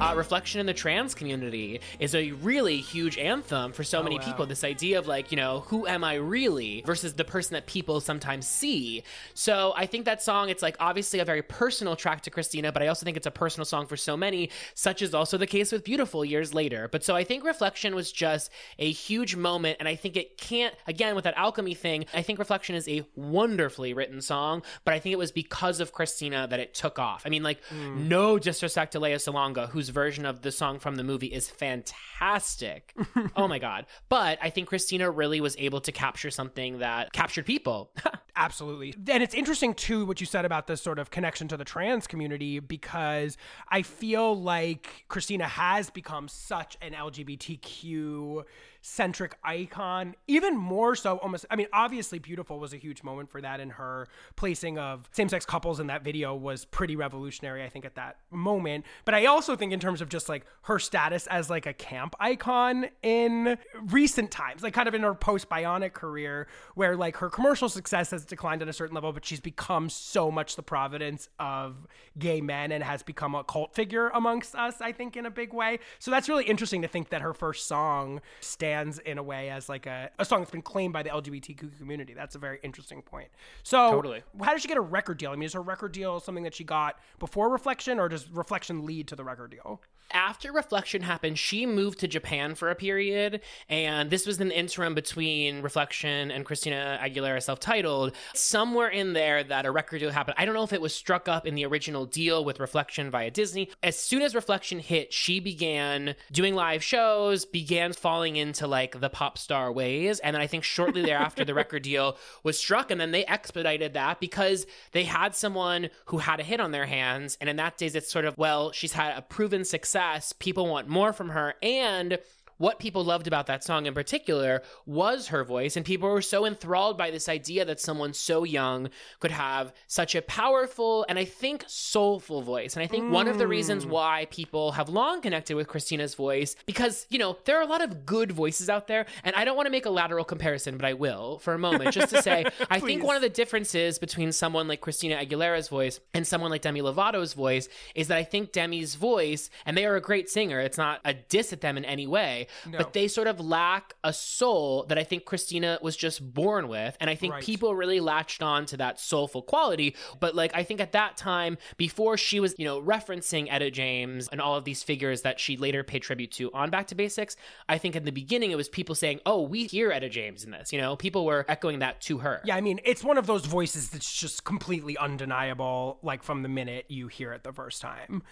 Uh, Reflection in the trans community is a really huge anthem for so oh, many wow. people. This idea of like, you know, who am I really versus the person that people sometimes see. So I think that song, it's like obviously a very personal track to Christina, but I also think it's a personal song for so many, such is also the case with Beautiful years later. But so I think Reflection was just a huge moment, and I think it can't, again, with that alchemy thing, I think Reflection is a wonderfully written song, but I think it was because of Christina that it took off. I mean, like, mm. no disrespect to Lea Salonga, who's version of the song from the movie is fantastic. Oh my God. But I think Christina really was able to capture something that captured people. Absolutely. And it's interesting too, what you said about this sort of connection to the trans community, because I feel like Christina has become such an L G B T Q centric icon, even more so almost. I mean, obviously Beautiful was a huge moment for that, and her placing of same-sex couples in that video was pretty revolutionary, I think, at that moment. But I also think in terms of just like her status as like a camp icon in recent times, like kind of in her post-Bionic career, where like her commercial success has declined at a certain level, but she's become so much the providence of gay men and has become a cult figure amongst us, I think, in a big way. So that's really interesting to think that her first song stands in a way as like a, a song that's been claimed by the L G B T Q community. That's a very interesting point. So totally. How did she get a record deal? I mean, is her record deal something that she got before Reflection, or does Reflection lead to the record deal? After Reflection happened, she moved to Japan for a period, and this was an interim between Reflection and Christina Aguilera self-titled. Somewhere in there that a record deal happened. I don't know if it was struck up in the original deal with Reflection via Disney. As soon as Reflection hit, she began doing live shows, began falling into like the pop star ways, and then I think shortly thereafter the record deal was struck, and then they expedited that because they had someone who had a hit on their hands, and in that days it's sort of, well, she's had a proven success. People want more from her. And what people loved about that song in particular was her voice, and people were so enthralled by this idea that someone so young could have such a powerful and I think soulful voice. And I think mm. one of the reasons why people have long connected with Christina's voice, because, you know, there are a lot of good voices out there, and I don't want to make a lateral comparison, but I will for a moment, just to say, I think one of the differences between someone like Christina Aguilera's voice and someone like Demi Lovato's voice is that I think Demi's voice, and they are a great singer, it's not a diss at them in any way, No. but they sort of lack a soul that I think Christina was just born with. And I think right. people really latched on to that soulful quality. But like, I think at that time, before she was, you know, referencing Etta James and all of these figures that she later paid tribute to on Back to Basics, I think in the beginning, it was people saying, oh, we hear Etta James in this, you know, people were echoing that to her. Yeah. I mean, it's one of those voices that's just completely undeniable, like from the minute you hear it the first time.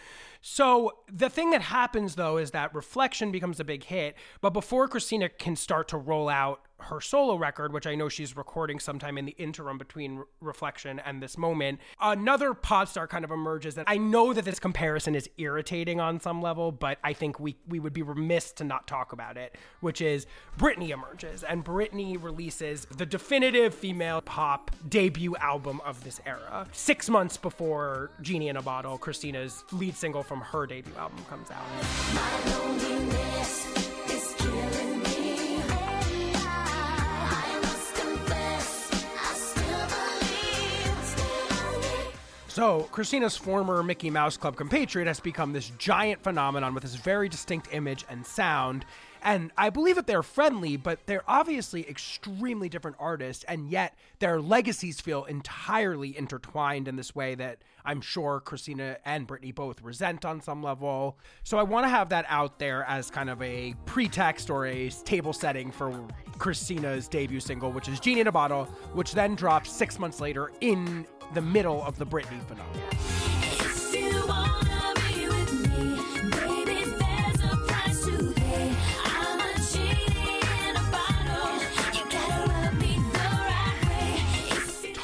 So the thing that happens though, is that Reflection becomes a big hit. But before Christina can start to roll out her solo record, which I know she's recording sometime in the interim between Reflection and this moment, another pop star kind of emerges. That I know that this comparison is irritating on some level, but I think we we would be remiss to not talk about it, which is Britney emerges, and Britney releases the definitive female pop debut album of this era. Six months before Genie in a Bottle, Christina's lead single from her debut album comes out. My loneliness. So Christina's former Mickey Mouse Club compatriot has become this giant phenomenon with this very distinct image and sound. And I believe that they're friendly, but they're obviously extremely different artists, and yet their legacies feel entirely intertwined in this way that I'm sure Christina and Britney both resent on some level. So I want to have that out there as kind of a pretext or a table setting for Christina's debut single, which is Genie in a Bottle, which then drops six months later in the middle of the Britney phenomenon.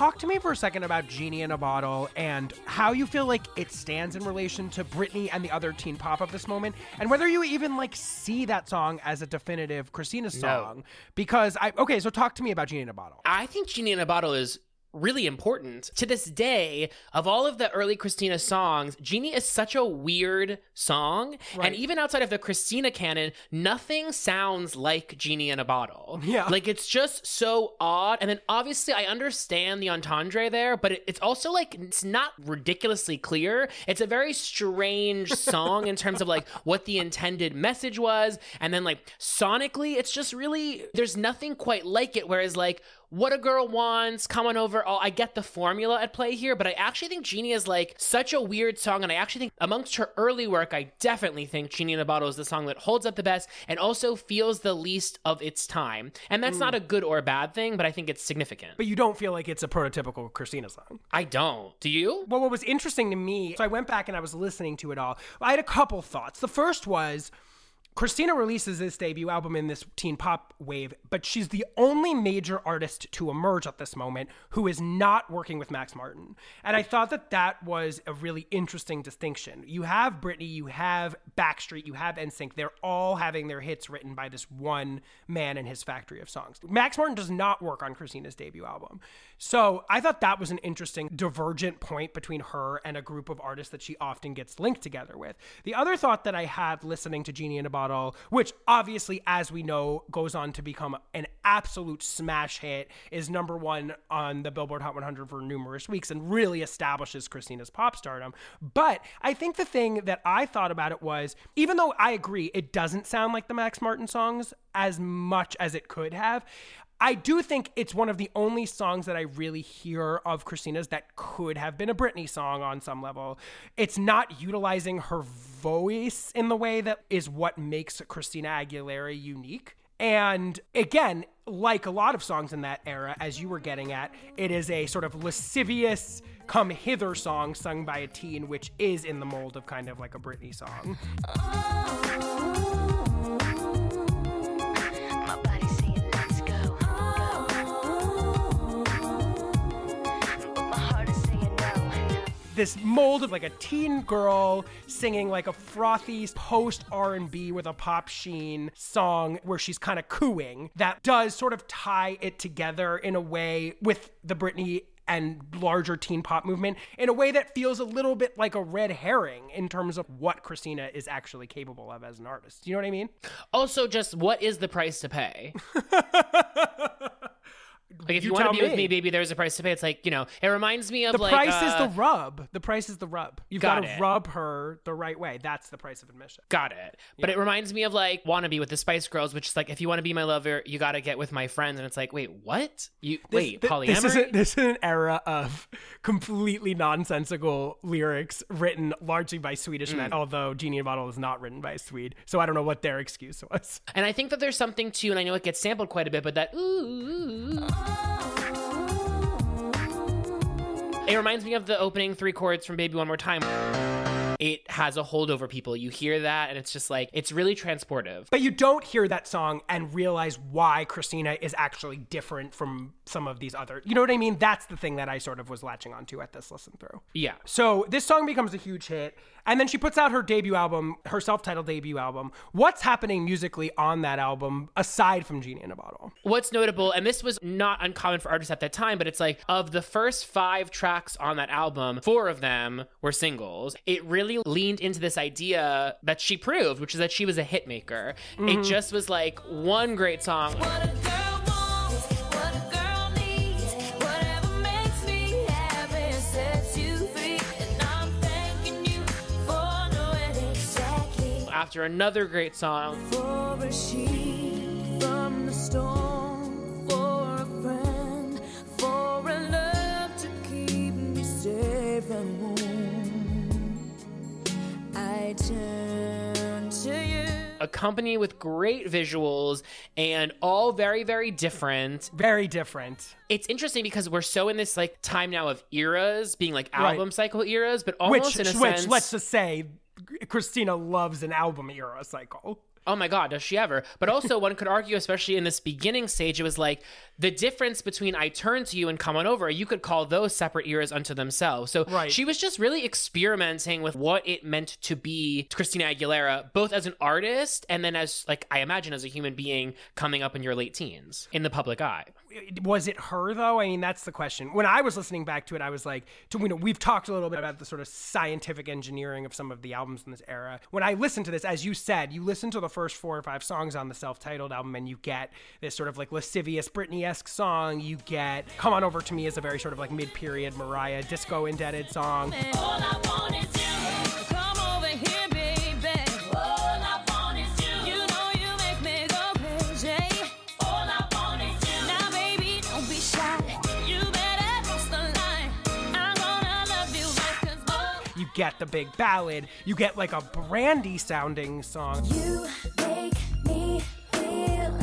talk to me for a second about Genie in a Bottle and how you feel like it stands in relation to Britney and the other teen pop of this moment, and whether you even like see that song as a definitive Christina song. No. Because I okay, so talk to me about Genie in a Bottle. I think Genie in a Bottle is really important. To this day, of all of the early Christina songs, Genie is such a weird song. Right. And even outside of the Christina canon, nothing sounds like Genie in a Bottle. Yeah. Like, it's just so odd. And then obviously I understand the entendre there, but it, it's also like, it's not ridiculously clear. It's a very strange song in terms of like what the intended message was. And then like sonically, it's just really, there's nothing quite like it. Whereas like, What a Girl Wants, Come On Over, all, I get the formula at play here, but I actually think Genie is like such a weird song, and I actually think amongst her early work, I definitely think Genie in a Bottle is the song that holds up the best and also feels the least of its time. And that's mm. not a good or a bad thing, but I think it's significant. But you don't feel like it's a prototypical Christina song? I don't. Do you? Well, what was interesting to me, so I went back and I was listening to it all. I had a couple thoughts. The first was, Christina releases this debut album in this teen pop wave, but she's the only major artist to emerge at this moment who is not working with Max Martin. And I thought that that was a really interesting distinction. You have Britney, you have Backstreet, you have N Sync. They're all having their hits written by this one man and his factory of songs. Max Martin does not work on Christina's debut album. So I thought that was an interesting divergent point between her and a group of artists that she often gets linked together with. The other thought that I had listening to Genie in a Bottle, which obviously, as we know, goes on to become an absolute smash hit, is number one on the Billboard Hot one hundred for numerous weeks and really establishes Christina's pop stardom. But I think the thing that I thought about it was, even though I agree it doesn't sound like the Max Martin songs as much as it could have, I do think it's one of the only songs that I really hear of Christina's that could have been a Britney song on some level. It's not utilizing her voice in the way that is what makes Christina Aguilera unique. And again, like a lot of songs in that era, as you were getting at, it is a sort of lascivious come hither song sung by a teen, which is in the mold of kind of like a Britney song. Oh. This mold of like a teen girl singing like a frothy post R and B with a pop sheen song where she's kind of cooing, that does sort of tie it together in a way with the Britney and larger teen pop movement in a way that feels a little bit like a red herring in terms of what Christina is actually capable of as an artist. Do you know what I mean? Also, just what is the price to pay? Like, if you, you want to be me. with me, baby, there's a price to pay. It's like, you know, it reminds me of the like... The price uh, is the rub. The price is the rub. You've got to rub her the right way. That's the price of admission. Got it. But yeah. It reminds me of, like, Wanna Be with the Spice Girls, which is like, if you want to be my lover, you got to get with my friends. And it's like, wait, what? You this, Wait, th- polyamory? This is, a, this is an era of completely nonsensical lyrics written largely by Swedish mm. men, although Genie in a Bottle is not written by a Swede. So I don't know what their excuse was. And I think that there's something, too, and I know it gets sampled quite a bit, but that... ooh. Uh. It reminds me of the opening three chords from Baby One More Time. It has a hold over people. You hear that and it's just like, it's really transportive. But you don't hear that song and realize why Christina is actually different from some of these other, you know what I mean? That's the thing that I sort of was latching onto at this listen through. Yeah. So this song becomes a huge hit. And then she puts out her debut album, her self-titled debut album. What's happening musically on that album aside from Genie in a Bottle? What's notable, and this was not uncommon for artists at that time, but it's like of the first five tracks on that album, four of them were singles. It really leaned into this idea that she proved, which is that she was a hit maker. Mm-hmm. It just was like one great song. What a girl- After another great song. For a sheep from the storm, for a friend, for a love to keep me safe and warm, I turn to you. Accompanied with great visuals and all very, very different. Very different. It's interesting because we're so in this like time now of eras, being like album right. cycle eras, but almost which, in a which, sense. Which, let's just say... Christina loves an album era cycle. oh my God, does she ever? But also one could argue, especially in this beginning stage, it was like the difference between I turn to you and come on over, you could call those separate eras unto themselves. So right. she was just really experimenting with what it meant to be Christina Aguilera, both as an artist and then as, like, I imagine as a human being coming up in your late teens in the public eye. Was it her though? I mean, that's the question. When I was listening back to it, I was like, to, you know, we've talked a little bit about the sort of scientific engineering of some of the albums in this era. When I listened to this, as you said, you listen to the first four or five songs on the self-titled album and you get this sort of like lascivious Britney-esque song. You get Come On Over to Me is a very sort of like mid-period Mariah disco indebted song. And all I want is you. Come over here, baby. All I want is you. You know you make me go crazy. All I want is you. Now, baby, don't be shy. You better cross the line. I'm gonna love you like a ball. You get the big ballad. You get like a Brandy sounding song. You make me feel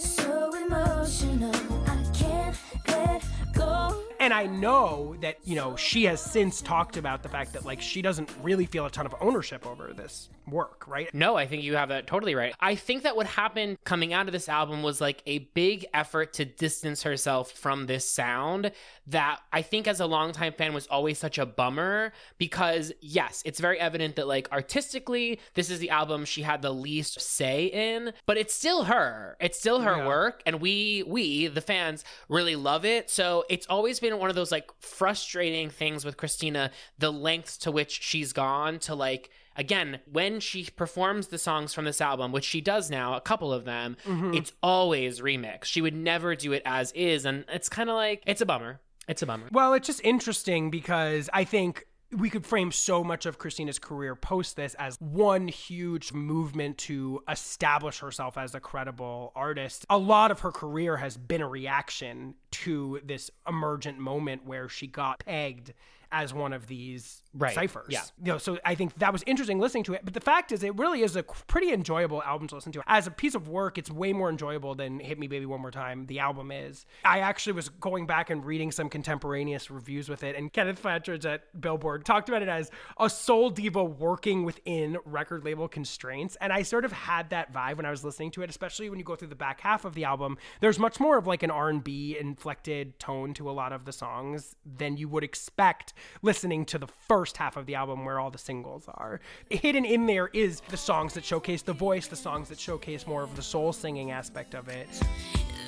so emotional. I can't let go. And I know that, you know, she has since talked about the fact that, like, she doesn't really feel a ton of ownership over this work, right? No, I think you have that totally right. I think that what happened coming out of this album was, like, a big effort to distance herself from this sound that I think as a longtime fan was always such a bummer because, yes, it's very evident that, like, artistically, this is the album she had the least say in, but it's still her. It's still her yeah. work, and we, we, the fans, really love it. So it's always been one of those like frustrating things with Christina, the lengths to which she's gone to, like, again, when she performs the songs from this album, which she does now, a couple of them, mm-hmm. it's always remixed. She would never do it as is. And it's kind of like, it's a bummer. It's a bummer. Well, it's just interesting because I think we could frame so much of Christina's career post this as one huge movement to establish herself as a credible artist. A lot of her career has been a reaction to this emergent moment where she got pegged as one of these right. ciphers. Yeah. You know, so I think that was interesting listening to it. But the fact is, it really is a pretty enjoyable album to listen to. As a piece of work, it's way more enjoyable than Hit Me Baby One More Time, the album is. I actually was going back and reading some contemporaneous reviews with it, and Kenneth Partridge at Billboard talked about it as a soul diva working within record label constraints. And I sort of had that vibe when I was listening to it, especially when you go through the back half of the album. There's much more of like an R and B inflected tone to a lot of the songs than you would expect listening to the first half of the album where all the singles are. Hidden in there is the songs that showcase the voice, the songs that showcase more of the soul singing aspect of it.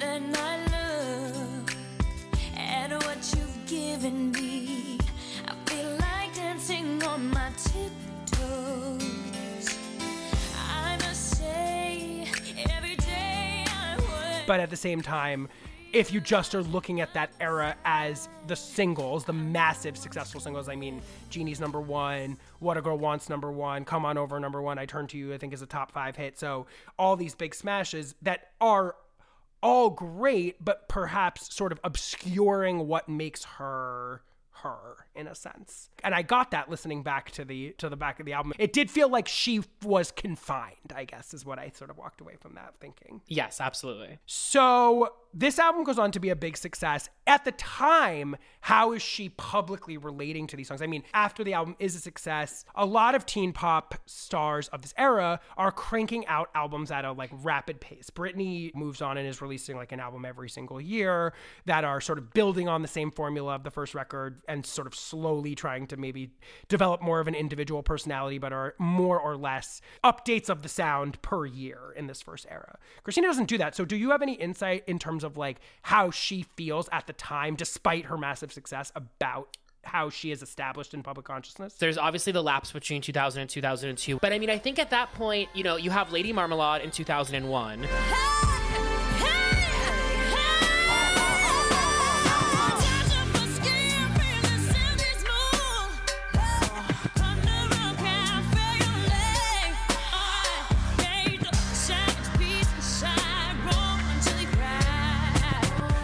Then I look at what you've given me. I feel like dancing on my tiptoes. I must say, every day I work. But at the same time, if you just are looking at that era as the singles, the massive successful singles, I mean, Genie's number one, What a Girl Wants number one, Come On Over number one, I Turn to You, I think is a top five hit. So all these big smashes that are all great, but perhaps sort of obscuring what makes her her in a sense. And I got that listening back to the to the back of the album. It did feel like she was confined, I guess, is what I sort of walked away from that thinking. Yes, absolutely. So this album goes on to be a big success. At the time, how is she publicly relating to these songs? I mean, after the album is a success, a lot of teen pop stars of this era are cranking out albums at a like rapid pace. Britney moves on and is releasing like an album every single year that are sort of building on the same formula of the first record and sort of slowly trying to maybe develop more of an individual personality, but are more or less updates of the sound per year in this first era. Christina doesn't do that. So do you have any insight in terms of like how she feels at the time, despite her massive success, about how she is established in public consciousness? There's obviously the lapse between two thousand and two thousand two. But I mean, I think at that point, you know, you have Lady Marmalade in two thousand one. Hey!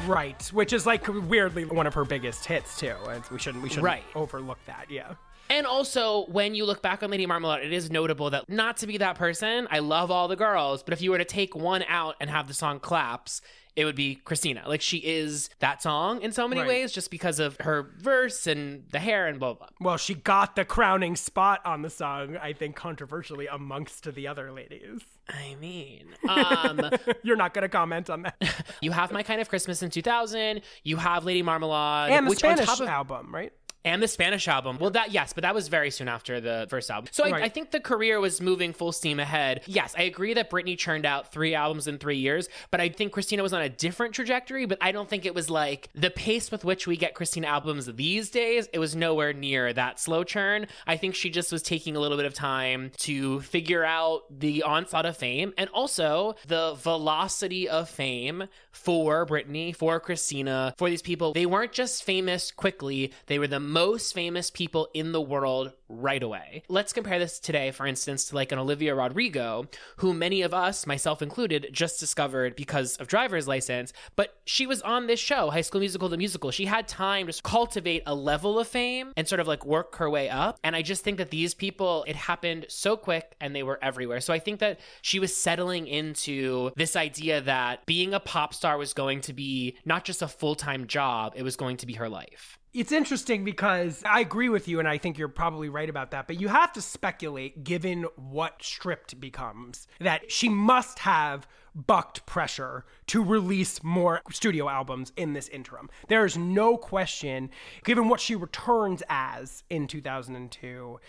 Right, which is like weirdly one of her biggest hits too. We shouldn't we shouldn't right. overlook that. Yeah. And also, when you look back on Lady Marmalade, it is notable that, not to be that person, I love all the girls, but if you were to take one out and have the song Claps, it would be Christina. Like, she is that song in so many right. ways, just because of her verse and the hair and blah, blah. Well, she got the crowning spot on the song, I think, controversially amongst the other ladies. I mean, um, you're not going to comment on that. You have My Kind of Christmas in two thousand. You have Lady Marmalade. And the which Spanish on top of- album, right? And the Spanish album. Well, that, yes, but that was very soon after the first album. So I, right. I think the career was moving full steam ahead. Yes, I agree that Britney churned out three albums in three years, but I think Christina was on a different trajectory, but I don't think it was like the pace with which we get Christina albums these days. It was nowhere near that slow churn. I think she just was taking a little bit of time to figure out the onslaught of fame and also the velocity of fame for Britney, for Christina, for these people. They weren't just famous quickly. They were the most famous people in the world right away. Let's compare this today, for instance, to like an Olivia Rodrigo, who many of us, myself included, just discovered because of Driver's License, but she was on this show, High School Musical, The Musical. She had time to cultivate a level of fame and sort of like work her way up. And I just think that these people, it happened so quick and they were everywhere. So I think that she was settling into this idea that being a pop star was going to be not just a full-time job, it was going to be her life. It's interesting because I agree with you, and I think you're probably right about that, but you have to speculate, given what Stripped becomes, that she must have bucked pressure to release more studio albums in this interim. There is no question, given what she returns as in two thousand two,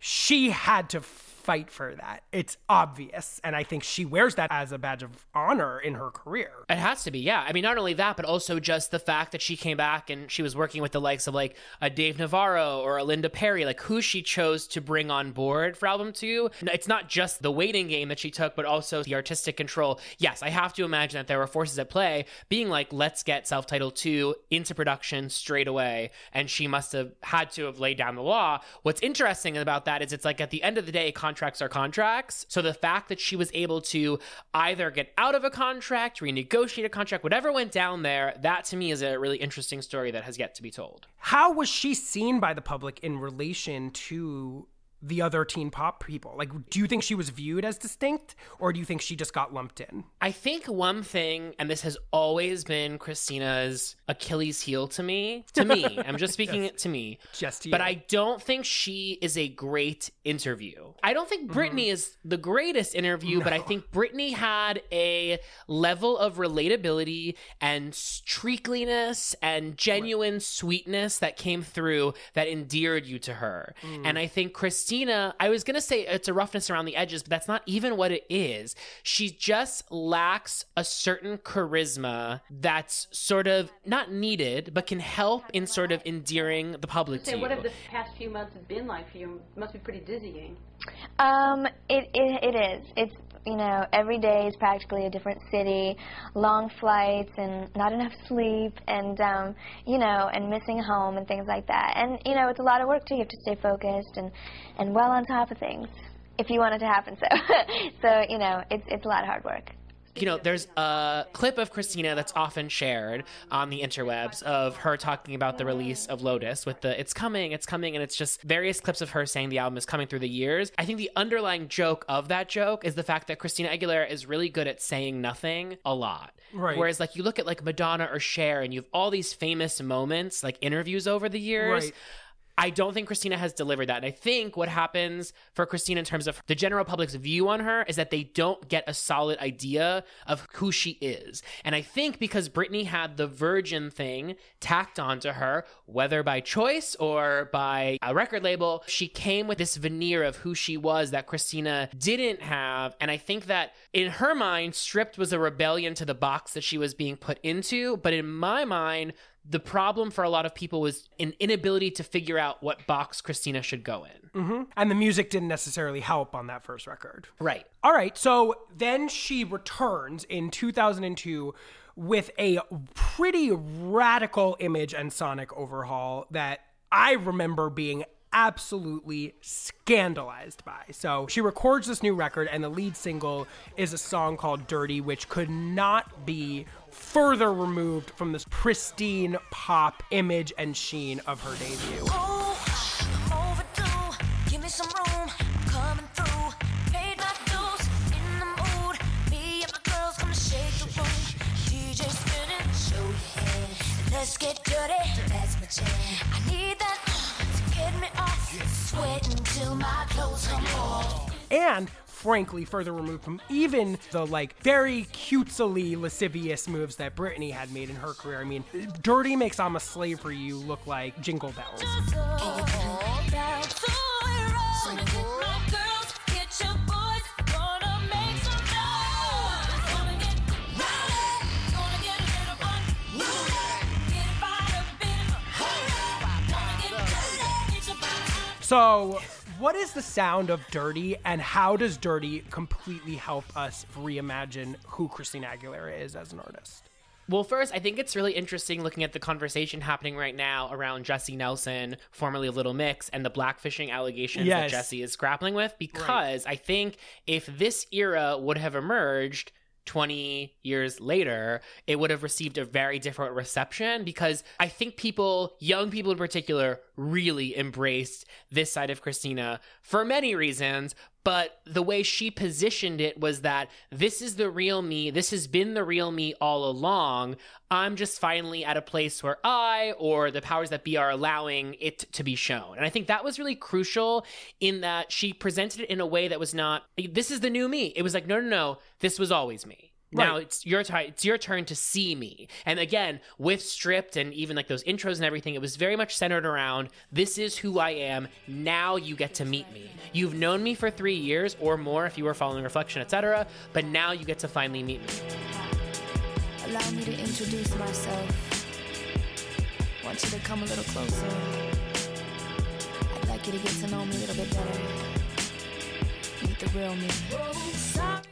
she had to fight for that. It's obvious. And I think she wears that as a badge of honor in her career. It has to be, yeah. I mean, not only that, but also just the fact that she came back and she was working with the likes of like a Dave Navarro or a Linda Perry, like who she chose to bring on board for album two. It's not just the waiting game that she took, but also the artistic control. Yes, I have to imagine that there were forces at play being like, let's get self-titled two into production straight away. And she must have had to have laid down the law. What's interesting about that is it's like at the end of the day, contracts are contracts. So the fact that she was able to either get out of a contract, renegotiate a contract, whatever went down there, that to me is a really interesting story that has yet to be told. How was she seen by the public in relation to the other teen pop people? Like, do you think she was viewed as distinct, or do you think she just got lumped in? I think one thing, and this has always been Christina's Achilles heel to me, to me, I'm just speaking just, to me, just to you. But I don't think she is a great interview. I don't think Britney mm. is the greatest interview, no. but I think Britney had a level of relatability and streakliness and genuine right. sweetness that came through that endeared you to her. Mm. And I think Christina Christina, I was going to say it's a roughness around the edges, but that's not even what it is. She just lacks a certain charisma that's sort of not needed, but can help in sort of endearing the public to you. What have the past few months been like for you? It must be pretty dizzying. Um, it, it, it is. It's, you know, every day is practically a different city, long flights and not enough sleep and, um, you know, and missing home and things like that. And, you know, it's a lot of work, too. You have to stay focused and, and well on top of things if you want it to happen. So, so you know, it's it's a lot of hard work. You know, there's a clip of Christina that's often shared on the interwebs of her talking about the release of Lotus with the, it's coming, it's coming, and it's just various clips of her saying the album is coming through the years. I think the underlying joke of that joke is the fact that Christina Aguilera is really good at saying nothing a lot. Right. Whereas, like, you look at, like, Madonna or Cher, and you have all these famous moments, like, interviews over the years. Right. I don't think Christina has delivered that. And I think what happens for Christina in terms of the general public's view on her is that they don't get a solid idea of who she is. And I think because Britney had the virgin thing tacked onto her, whether by choice or by a record label, she came with this veneer of who she was that Christina didn't have. And I think that in her mind, Stripped was a rebellion to the box that she was being put into. But in my mind, the problem for a lot of people was an inability to figure out what box Christina should go in. Mm-hmm. And the music didn't necessarily help on that first record. Right. All right. So then she returns in two thousand two with a pretty radical image and sonic overhaul that I remember being absolutely scandalized by. So she records this new record, and the lead single is a song called Dirty, which could not be further removed from this pristine pop image and sheen of her debut. Oh, overdone. Let's get dirty. That's my jam. I need that to get me off. Sweat until my clothes come off. And frankly, further removed from even the like very cutesily lascivious moves that Britney had made in her career. I mean, dirty makes I'm a Slave for You look like Jingle Bells. So, what is the sound of dirty, and how does dirty completely help us reimagine who Christina Aguilera is as an artist? Well, first, I think it's really interesting looking at the conversation happening right now around Jessie Nelson, formerly Little Mix, and the blackfishing allegations yes. that Jessie is grappling with, because right. I think if this era would have emerged twenty years later, it would have received a very different reception, because I think people, young people in particular, really embraced this side of Christina for many reasons. But the way she positioned it was that this is the real me. This has been the real me all along. I'm just finally at a place where I or the powers that be are allowing it to be shown. And I think that was really crucial in that she presented it in a way that was not, this is the new me. It was like, no, no, no, this was always me. Right. Now it's your time. It's your turn to see me. And again, with Stripped and even like those intros and everything, it was very much centered around, this is who I am. Now you get to meet me. You've known me for three years or more if you were following Reflection, et cetera. But now you get to finally meet me. Allow me to introduce myself. I want you to come a little closer. I'd like you to get to know me a little bit better. The real me.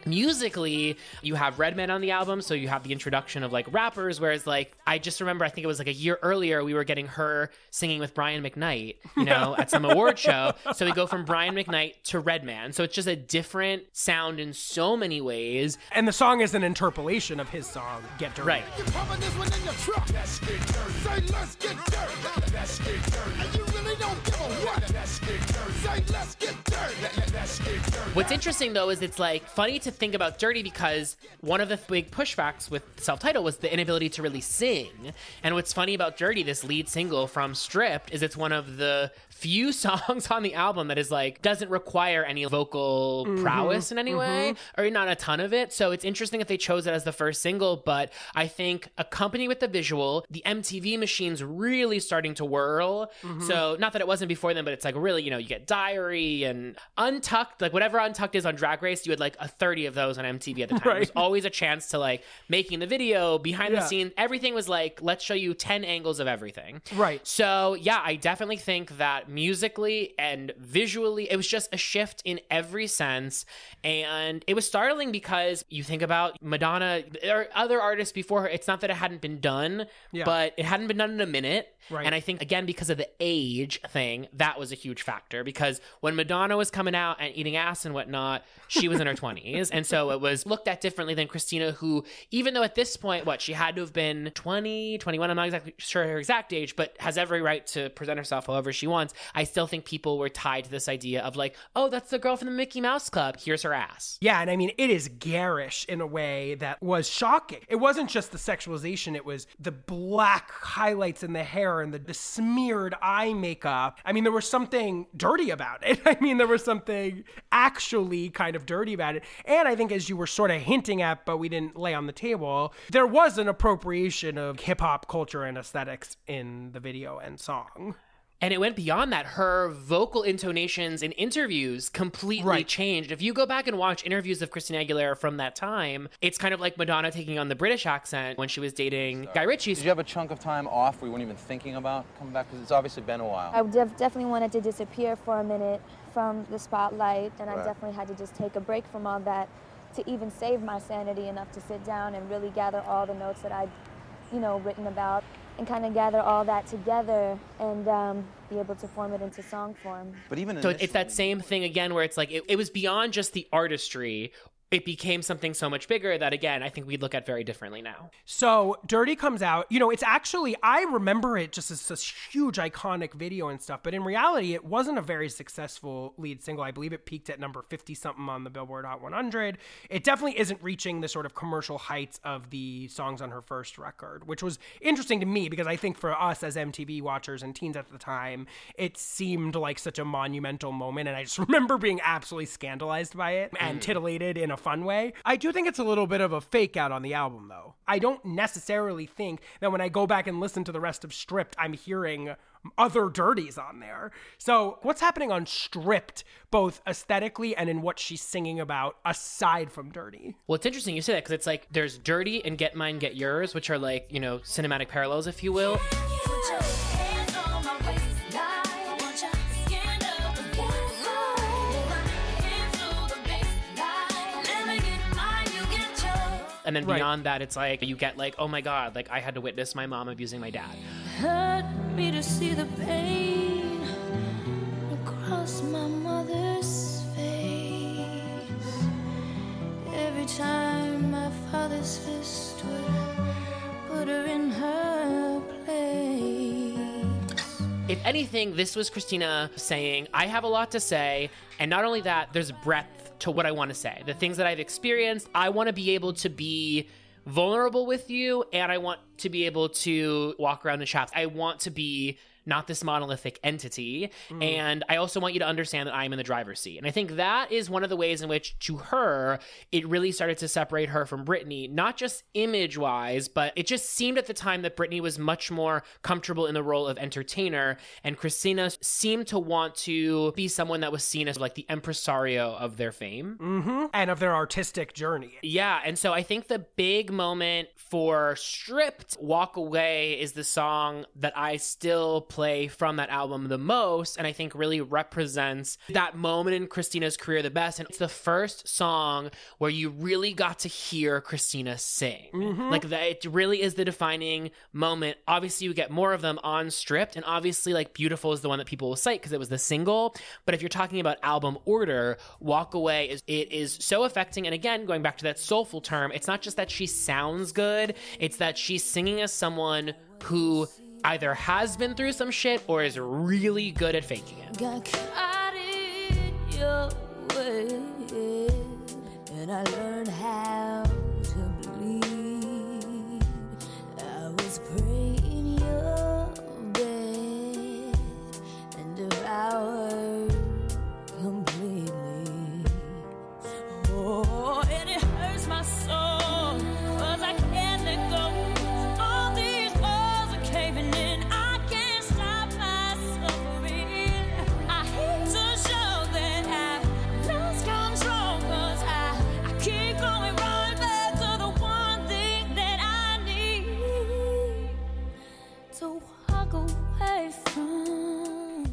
Musically, you have Redman on the album, so you have the introduction of like rappers, whereas like I just remember I think it was like a year earlier we were getting her singing with Brian McKnight, you know, at some award show. So we go from Brian McKnight to Redman. So it's just a different sound in so many ways. And the song is an interpolation of his song, Get Dirty. Right. You're pumping this one in your truck. Let's get dirty. Say let's get dirty. Let's get dirty. And you really don't give a what. Let's get dirty. Say let's get dirty. Let's get dirty. What's interesting, though, is it's, like, funny to think about dirty because one of the big pushbacks with self-titled was the inability to really sing. And what's funny about Dirty, this lead single from Stripped, is it's one of the few songs on the album that is, like, doesn't require any vocal mm-hmm. prowess in any mm-hmm. way, or not a ton of it. So it's interesting that they chose it as the first single, but I think accompanied with the visual, the M T V machine's really starting to whirl. Mm-hmm. So not that it wasn't before then, but it's, like, really, you know, you get Diary and Untucked, like, whatever Untucked is on Drag Race, you had like a thirty of those on M T V at the time. Right. There's always a chance to like making the video behind yeah. the scenes. Everything was like, let's show you ten angles of everything. Right. So yeah, I definitely think that musically and visually, it was just a shift in every sense. And it was startling because you think about Madonna or other artists before her, it's not that it hadn't been done, yeah. but it hadn't been done in a minute. Right. And I think again, because of the age thing, that was a huge factor, because when Madonna was coming out and eating ass and whatnot, she was in her twenties. And so it was looked at differently than Christina, who, even though at this point, what, she had to have been twenty, twenty-one, I'm not exactly sure her exact age, but has every right to present herself however she wants. I still think people were tied to this idea of like, oh, that's the girl from the Mickey Mouse Club. Here's her ass. Yeah. And I mean, it is garish in a way that was shocking. It wasn't just the sexualization. It was the black highlights in the hair and the, the smeared eye makeup. I mean, there was something dirty about it. I mean, there was something actually kind of dirty about it. And I think, as you were sort of hinting at, but we didn't lay on the table, there was an appropriation of hip-hop culture and aesthetics in the video and song. And it went beyond that. Her vocal intonations in interviews completely right. changed. If you go back and watch interviews of Christina Aguilera from that time, it's kind of like Madonna taking on the British accent when she was dating Sorry. Guy Ritchie. Did you have a chunk of time off where you weren't even thinking about coming back? Because it's obviously been a while. I def- definitely wanted to disappear for a minute from the spotlight, and right. I definitely had to just take a break from all that to even save my sanity enough to sit down and really gather all the notes that I'd, you know, written about, and kind of gather all that together and um, be able to form it into song form. But even so, it's that same thing again where it's like it, it was beyond just the artistry it became something so much bigger that, again, I think we look at very differently now. So Dirty comes out. You know, it's actually, I remember it just as this huge iconic video and stuff. But in reality, it wasn't a very successful lead single. I believe it peaked at number fifty-something on the Billboard Hot one hundred. It definitely isn't reaching the sort of commercial heights of the songs on her first record, which was interesting to me because I think for us as M T V watchers and teens at the time, it seemed like such a monumental moment. And I just remember being absolutely scandalized by it and mm. titillated in a fun way. I do think it's a little bit of a fake out on the album, though. I don't necessarily think that when I go back and listen to the rest of Stripped, I'm hearing other Dirties on there. So what's happening on Stripped, both aesthetically and in what she's singing about, aside from Dirty? Well, it's interesting you say that, because it's like there's Dirty and Get Mine, Get Yours, which are like, you know, cinematic parallels, if you will. And then beyond right. that, it's like, you get like, oh my God, like I had to witness my mom abusing my dad. Hurt me to see the pain across my mother's face. Every time my father's fist would put her in her place. If anything, this was Christina saying, I have a lot to say. And not only that, there's breadth to what I want to say. The things that I've experienced, I want to be able to be vulnerable with you, and I want to be able to walk around the shops. I want to be not this monolithic entity, mm. and I also want you to understand that I'm in the driver's seat. And I think that is one of the ways in which, to her, it really started to separate her from Britney, not just image-wise, but it just seemed at the time that Britney was much more comfortable in the role of entertainer, and Christina seemed to want to be someone that was seen as like the impresario of their fame. Mm-hmm. And of their artistic journey. Yeah, and so I think the big moment for Stripped, Walk Away, is the song that I still play from that album the most, and I think really represents that moment in Christina's career the best. And it's the first song where you really got to hear Christina sing. Mm-hmm. Like that, it really is the defining moment. Obviously, you get more of them on Stripped, and obviously, like, Beautiful is the one that people will cite because it was the single. But if you're talking about album order, Walk Away is it is so affecting. And again, going back to that soulful term, it's not just that she sounds good; it's that she's singing as someone who either has been through some shit or is really good at faking it. Got caught in your way, and I learned how to bleed. I was praying your bed and devoured completely. Oh, and it hurts my soul, cause I can't let go.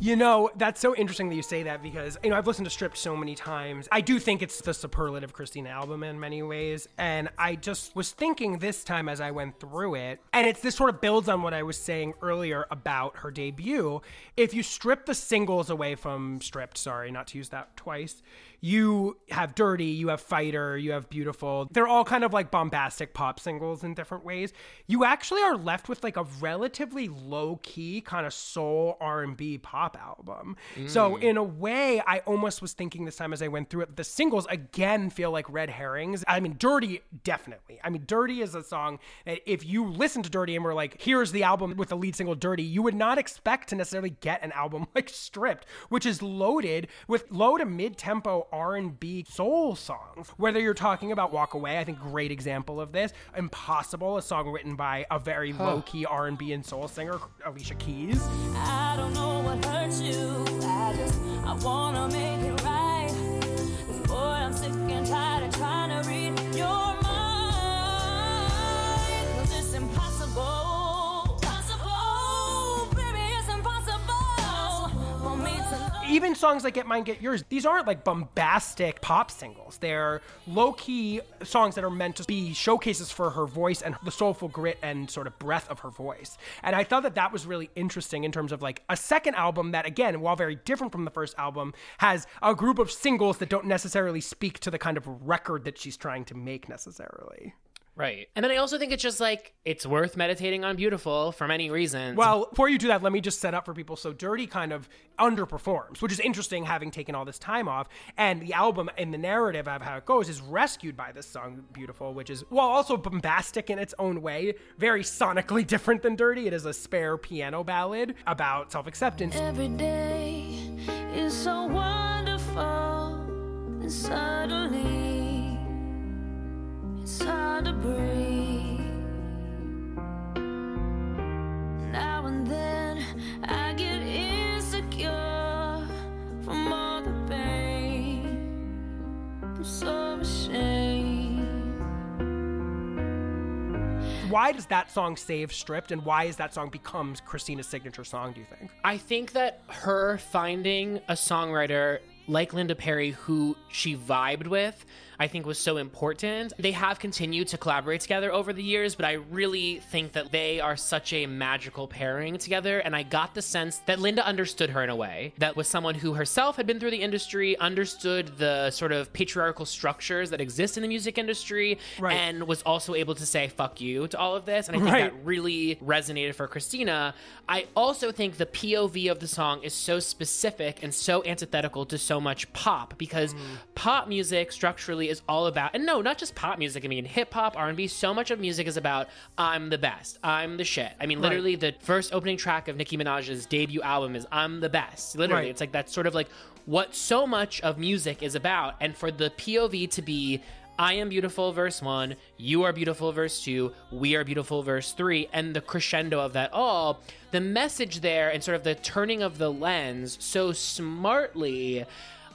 You know, that's so interesting that you say that because, you know, I've listened to Stripped so many times. I do think it's the superlative Christina album in many ways. And I just was thinking this time as I went through it, and it's this sort of builds on what I was saying earlier about her debut. If you strip the singles away from Stripped, sorry, not to use that twice, you have Dirty, you have Fighter, you have Beautiful. They're all kind of like bombastic pop singles in different ways. You actually are left with like a relatively low-key kind of soul R and B pop album. Mm. So in a way, I almost was thinking this time as I went through it, the singles again feel like red herrings. I mean, Dirty, definitely. I mean, Dirty is a song that if you listen to Dirty and were like, here's the album with the lead single Dirty, you would not expect to necessarily get an album like Stripped, which is loaded with low to mid-tempo R and B soul songs. Whether you're talking about Walk Away, I think great example of this, Impossible, a song written by a very huh. low-key R and B and soul singer, Alicia Keys. I don't know what hurts you, I just, I wanna make it right, 'cause boy, I'm sick and tired of trying to read your mind, 'cause it's impossible. even songs like Get Mine, Get Yours, these aren't like bombastic pop singles. They're low-key songs that are meant to be showcases for her voice and the soulful grit and sort of breadth of her voice. And I thought that that was really interesting in terms of like a second album that, again, while very different from the first album, has a group of singles that don't necessarily speak to the kind of record that she's trying to make necessarily. Right. And then I also think it's just like, it's worth meditating on Beautiful for many reasons. Well, before you do that, let me just set up for people. So Dirty kind of underperforms, which is interesting having taken all this time off. And the album and the narrative of how it goes is rescued by this song, Beautiful, which is, while also bombastic in its own way, very sonically different than Dirty. It is a spare piano ballad about self-acceptance. Every day is so wonderful, and suddenly it's hard to breathe. Now and then I get insecure from all the pain. I'm so ashamed. Why does that song save Stripped, and why is that song becomes Christina's signature song, do you think? I think that her finding a songwriter like Linda Perry, who she vibed with, I think was so important. They have continued to collaborate together over the years, but I really think that they are such a magical pairing together. And I got the sense that Linda understood her in a way that was someone who herself had been through the industry, understood the sort of patriarchal structures that exist in the music industry, right, and was also able to say, fuck you to all of this. And I think right. that really resonated for Christina. I also think the P O V of the song is so specific and so antithetical to so much pop, because mm. pop music structurally is all about, and no, not just pop music, I mean hip hop, R and B, so much of music is about I'm the best, I'm the shit. I mean, literally right. the first opening track of Nicki Minaj's debut album is I'm the best. Literally, right. it's like that's sort of like what so much of music is about. And for the P O V to be I am beautiful, verse one, you are beautiful, verse two, we are beautiful, verse three, and the crescendo of that all, the message there and sort of the turning of the lens so smartly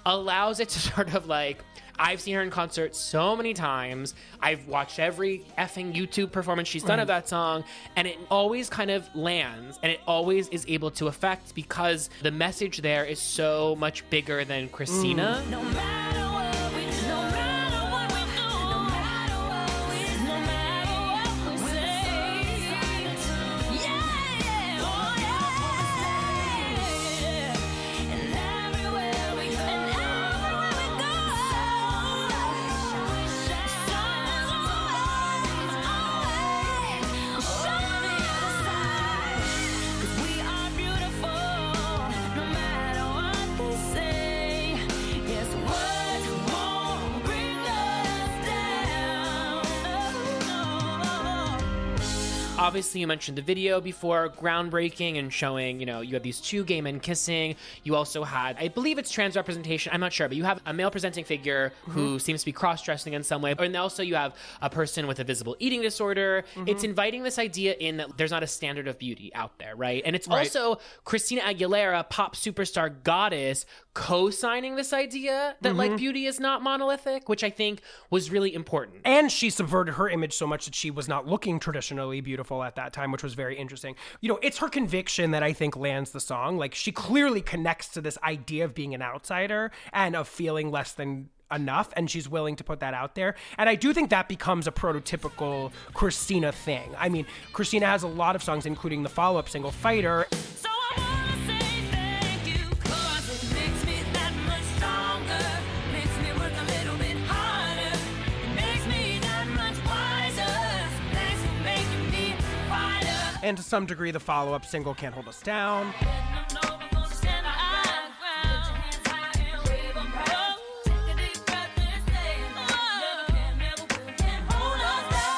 allows it to sort of like, I've seen her in concert so many times. I've watched every effing YouTube performance she's done mm. of that song, and it always kind of lands, and it always is able to affect because the message there is so much bigger than Christina. Mm. No matter what we do, no matter what we do, no matter what we do, no matter what we say, yeah, yeah, oh yeah, yeah, and everywhere we go. Obviously, you mentioned the video before, groundbreaking and showing, you know, you have these two gay men kissing. You also had, I believe it's trans representation, I'm not sure, but you have a male presenting figure mm-hmm. who seems to be cross-dressing in some way. And also you have a person with a visible eating disorder. Mm-hmm. It's inviting this idea in that there's not a standard of beauty out there, right? And it's right. also Christina Aguilera, pop superstar goddess, co-signing this idea that mm-hmm. like beauty is not monolithic, which I think was really important. And she subverted her image so much that she was not looking traditionally beautiful at that time, which was very interesting. You know, it's her conviction that I think lands the song. Like, she clearly connects to this idea of being an outsider and of feeling less than enough, and she's willing to put that out there. And I do think that becomes a prototypical Christina thing. I mean, Christina has a lot of songs, including the follow-up single Fighter. So I- And to some degree, the follow-up single Can't Hold Us Down.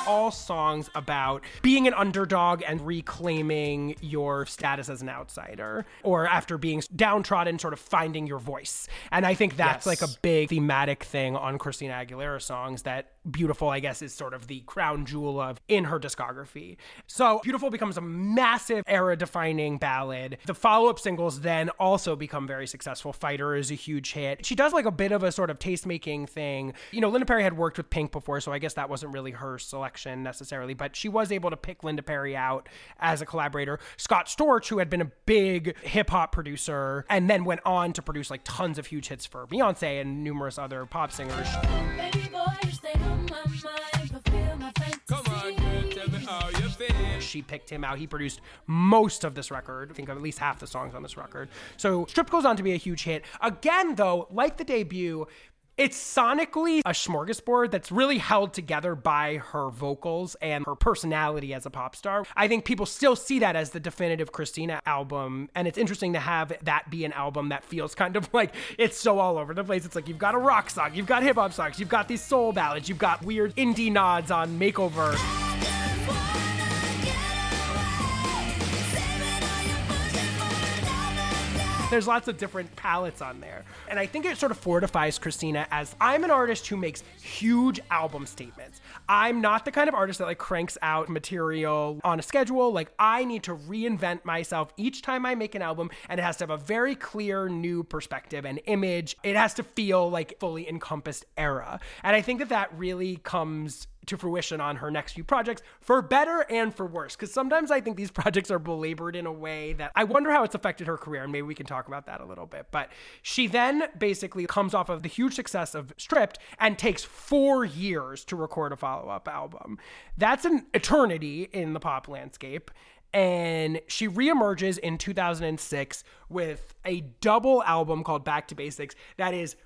All songs about being an underdog and reclaiming your status as an outsider, or after being downtrodden, sort of finding your voice. And I think that's yes. like a big thematic thing on Christina Aguilera songs that Beautiful, I guess, is sort of the crown jewel of in her discography. So Beautiful becomes a massive era-defining ballad. The follow-up singles then also become very successful. Fighter is a huge hit. She does like a bit of a sort of taste-making thing. You know, Linda Perry had worked with Pink before, so I guess that wasn't really her selection selection necessarily, but she was able to pick Linda Perry out as a collaborator. Scott Storch, who had been a big hip-hop producer and then went on to produce like tons of huge hits for Beyonce and numerous other pop singers. Baby boy, you stay on my mind, fulfill my fantasy. Come on, girl, tell me how you feel. She picked him out. He produced most of this record. I think of at least half the songs on this record. So Strip goes on to be a huge hit. Again, though, like the debut, it's sonically a smorgasbord that's really held together by her vocals and her personality as a pop star. I think people still see that as the definitive Christina album, and it's interesting to have that be an album that feels kind of like it's so all over the place. It's like you've got a rock song, you've got hip-hop songs, you've got these soul ballads, you've got weird indie nods on Makeover. There's lots of different palettes on there. And I think it sort of fortifies Christina as, I'm an artist who makes huge album statements. I'm not the kind of artist that like cranks out material on a schedule. Like, I need to reinvent myself each time I make an album, and it has to have a very clear new perspective and image. It has to feel like fully encompassed era. And I think that that really comes to fruition on her next few projects, for better and for worse, because sometimes I think these projects are belabored in a way that I wonder how it's affected her career, and maybe we can talk about that a little bit. But she then basically comes off of the huge success of Stripped and takes four years to record a follow-up album. That's an eternity in the pop landscape. And she reemerges in two thousand six with a double album called Back to Basics that is,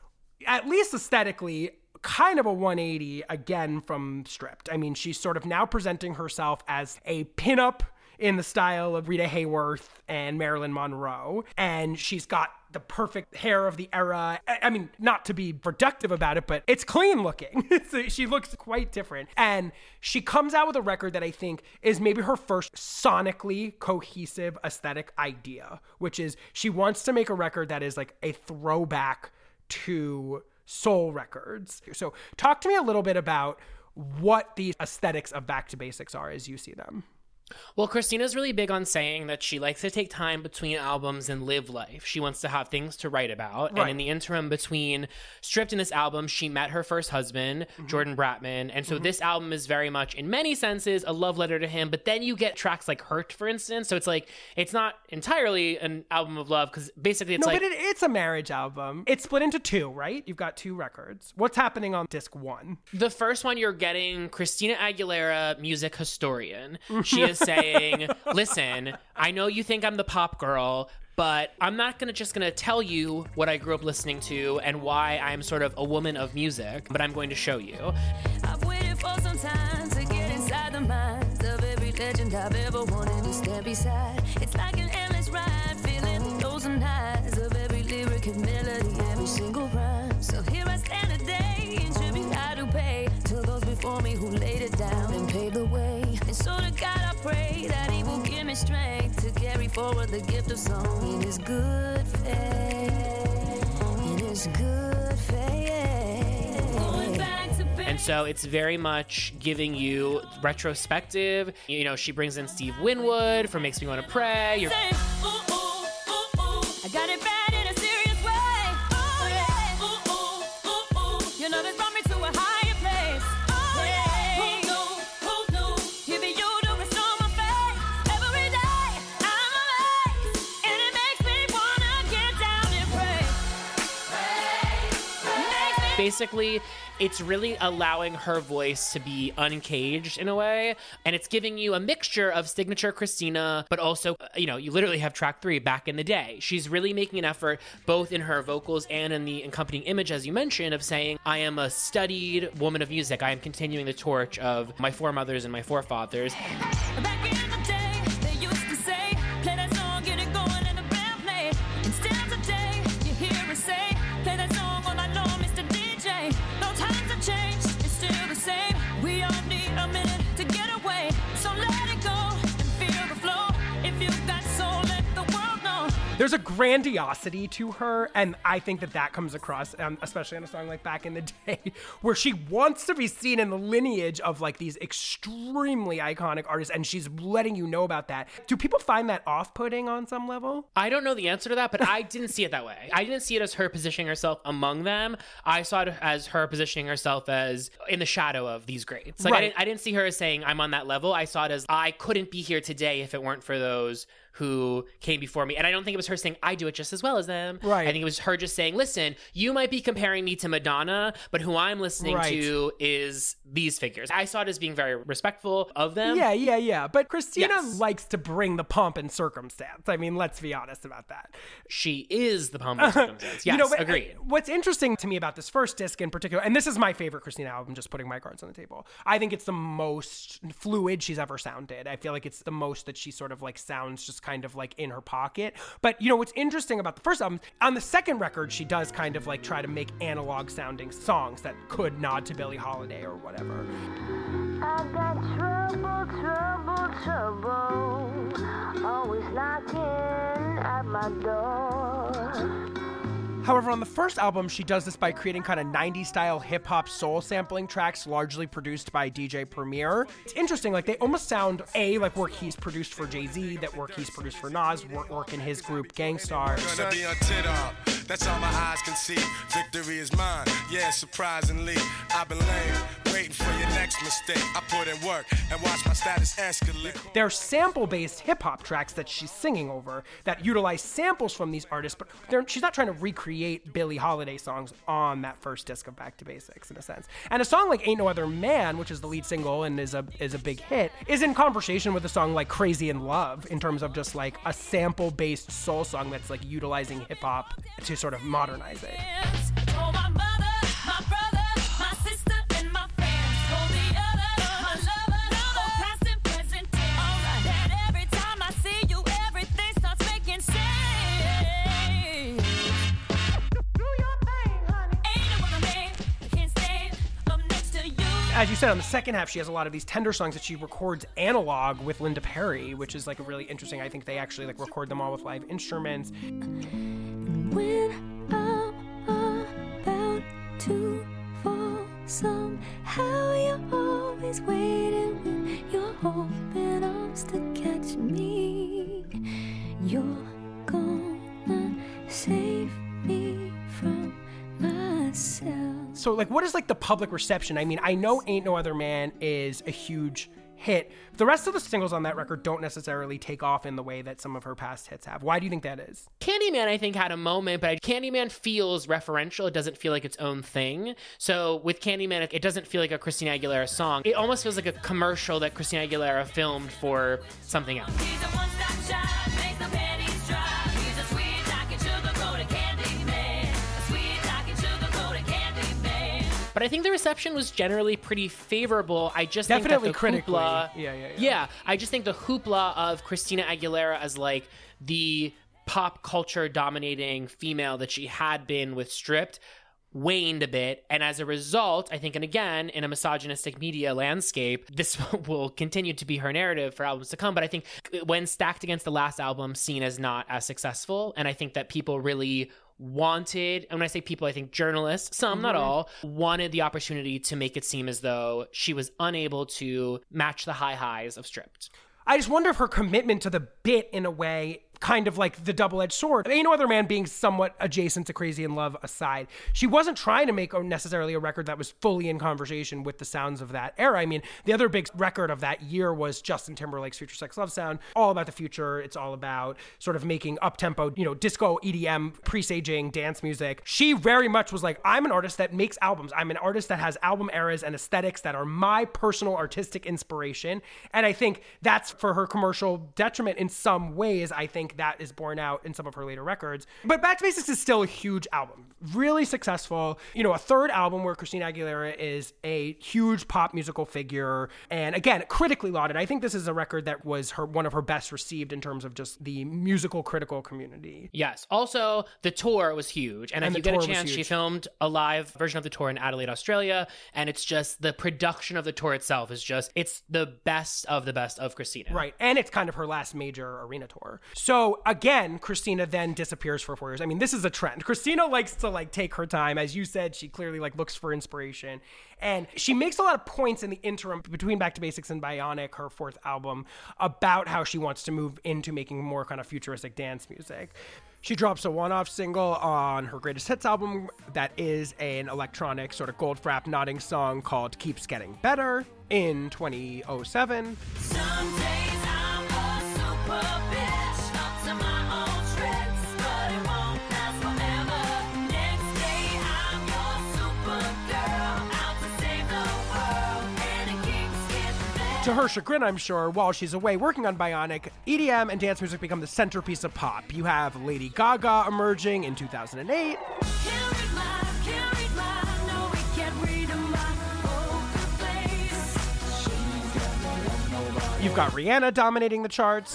at least aesthetically, kind of a one eighty again from Stripped. I mean, she's sort of now presenting herself as a pinup in the style of Rita Hayworth and Marilyn Monroe. And she's got the perfect hair of the era. I mean, not to be productive about it, but it's clean looking. She looks quite different. And she comes out with a record that I think is maybe her first sonically cohesive aesthetic idea, which is she wants to make a record that is like a throwback to soul records. So talk to me a little bit about what the aesthetics of Back to Basics are as you see them. Well, Christina's really big on saying that she likes to take time between albums and live life. She wants to have things to write about. Right. And in the interim between Stripped and this album, she met her first husband, mm-hmm. Jordan Bratman. And so mm-hmm. this album is very much, in many senses, a love letter to him. But then you get tracks like Hurt, for instance. So it's like, it's not entirely an album of love, because basically it's no, like... No, but it, it's a marriage album. It's split into two, right? You've got two records. What's happening on disc one? The first one, you're getting Christina Aguilera, music historian. She is saying, listen, I know you think I'm the pop girl, but I'm not gonna just gonna tell you what I grew up listening to and why I'm sort of a woman of music, but I'm going to show you. I've waited for some time to get inside the minds of every legend I've ever wanted to stand beside. It's like an endless ride, feeling the nose and eyes of every lyric and melody, every single rhyme. So here I stand today in tribute I do pay to those before me who laid it down and paved the way. And so to God I pray that he will give me strength to carry forward the gift of song in his good faith, in his good faith. Going back to bed. And so it's very much giving you retrospective. You know, she brings in Steve Winwood for Makes Me Want to Pray. You're- Say, ooh, ooh, ooh, ooh. I got it back. Basically, it's really allowing her voice to be uncaged in a way. And it's giving you a mixture of signature Christina, but also, you know, you literally have track three, Back in the Day. She's really making an effort both in her vocals and in the accompanying image, as you mentioned, of saying, I am a studied woman of music. I am continuing the torch of my foremothers and my forefathers. Back in the day. there's a grandiosity to her, and I think that that comes across, um, especially on a song like Back in the Day, where she wants to be seen in the lineage of like these extremely iconic artists, and she's letting you know about that. Do people find that off-putting on some level? I don't know the answer to that, but I didn't see it that way. I didn't see it as her positioning herself among them. I saw it as her positioning herself as in the shadow of these greats. Like, right. I didn't, I didn't see her as saying, I'm on that level. I saw it as, I couldn't be here today if it weren't for those who came before me. And I don't think it was her saying, I do it just as well as them. Right. I think it was her just saying, listen, you might be comparing me to Madonna, but who I'm listening right. to is these figures. I saw it as being very respectful of them. Yeah, yeah, yeah. But Christina yes. likes to bring the pomp and circumstance. I mean, let's be honest about that. She is the pomp and circumstance. Yes, you know, agreed. What's interesting to me about this first disc in particular, and this is my favorite Christina album, just putting my cards on the table. I think it's the most fluid she's ever sounded. I feel like it's the most that she sort of like sounds just kind of like in her pocket. But you know what's interesting about the first album, on the second record she does kind of like try to make analog sounding songs that could nod to Billie Holiday or whatever. I got trouble, trouble, trouble, always knocking at my door. However, on the first album, she does this by creating kind of nineties-style hip-hop soul sampling tracks, largely produced by D J Premier. It's interesting, like, they almost sound, A, like work he's produced for Jay-Z, that work he's produced for Nas, work, work in his group, Gangstar. Gonna be on T-Dog. That's all my eyes can see. Victory is mine. Yeah, surprisingly, I've been lame, waiting for your next mistake. I put in work and watch my status escalate. They're sample-based hip-hop tracks that she's singing over that utilize samples from these artists, but she's not trying to recreate create Billie Holiday songs on that first disc of Back to Basics, in a sense. And a song like Ain't No Other Man, which is the lead single and is a is a big hit, is in conversation with a song like Crazy in Love, in terms of just like a sample-based soul song that's like utilizing hip-hop to sort of modernize it. As you said, on the second half, she has a lot of these tender songs that she records analog with Linda Perry, which is like a really interesting. I think they actually like record them all with live instruments. When I'm about to fall somehow, you're always waiting with your open arms to catch me. You're gonna save me from myself. So, like, what is, like, the public reception? I mean, I know Ain't No Other Man is a huge hit. The rest of the singles on that record don't necessarily take off in the way that some of her past hits have. Why do you think that is? Candyman, I think, had a moment, but Candyman feels referential. It doesn't feel like its own thing. So with Candyman, it doesn't feel like a Christina Aguilera song. It almost feels like a commercial that Christina Aguilera filmed for something else. She's a one-stop shop, makes the panties dry. But I think the reception was generally pretty favorable. I just Definitely think that the critically. hoopla... Yeah, yeah, yeah. Yeah, I just think the hoopla of Christina Aguilera as, like, the pop culture-dominating female that she had been with Stripped waned a bit. And as a result, I think, and again, in a misogynistic media landscape, this will continue to be her narrative for albums to come. But I think when stacked against the last album, seen as not as successful. And I think that people really... wanted, and when I say people, I think journalists, some, not all, wanted the opportunity to make it seem as though she was unable to match the high highs of Stripped. I just wonder if her commitment to the bit, in a way, kind of like the double-edged sword. Ain't No Other Man being somewhat adjacent to Crazy in Love aside, she wasn't trying to make necessarily a record that was fully in conversation with the sounds of that era. I mean, the other big record of that year was Justin Timberlake's Future Sex Love Sound, all about the future. It's all about sort of making up-tempo, you know, disco, E D M, presaging, dance music. She very much was like, I'm an artist that makes albums. I'm an artist that has album eras and aesthetics that are my personal artistic inspiration. And I think that's for her commercial detriment in some ways. I think that is borne out in some of her later records. But Back to Basics is still a huge album, really successful. You know, a third album where Christina Aguilera is a huge pop musical figure. And again, critically lauded. I think this is a record that was her one of her best received in terms of just the musical critical community. Yes. Also, the tour was huge. And, and if you get a chance, she filmed a live version of the tour in Adelaide, Australia. And it's just the production of the tour itself is just, it's the best of the best of Christina. Right. And it's kind of her last major arena tour. So So again, Christina then disappears for four years. I mean, this is a trend. Christina likes to like take her time. As you said, she clearly like looks for inspiration, and she makes a lot of points in the interim between Back to Basics and Bionic, her fourth album, about how she wants to move into making more kind of futuristic dance music. She drops a one-off single on her Greatest Hits album that is an electronic sort of Goldfrapp nodding song called Keeps Getting Better in twenty oh seven. Some days I'm a super bitch, up to my old tricks, but it won't last forever. Next day I'm your super girl, out to save the world, and it keeps getting better. To her chagrin, I'm sure, while she's away working on Bionic, E D M and dance music become the centerpiece of pop. You have Lady Gaga emerging in two thousand eight. You've got Rihanna dominating the charts.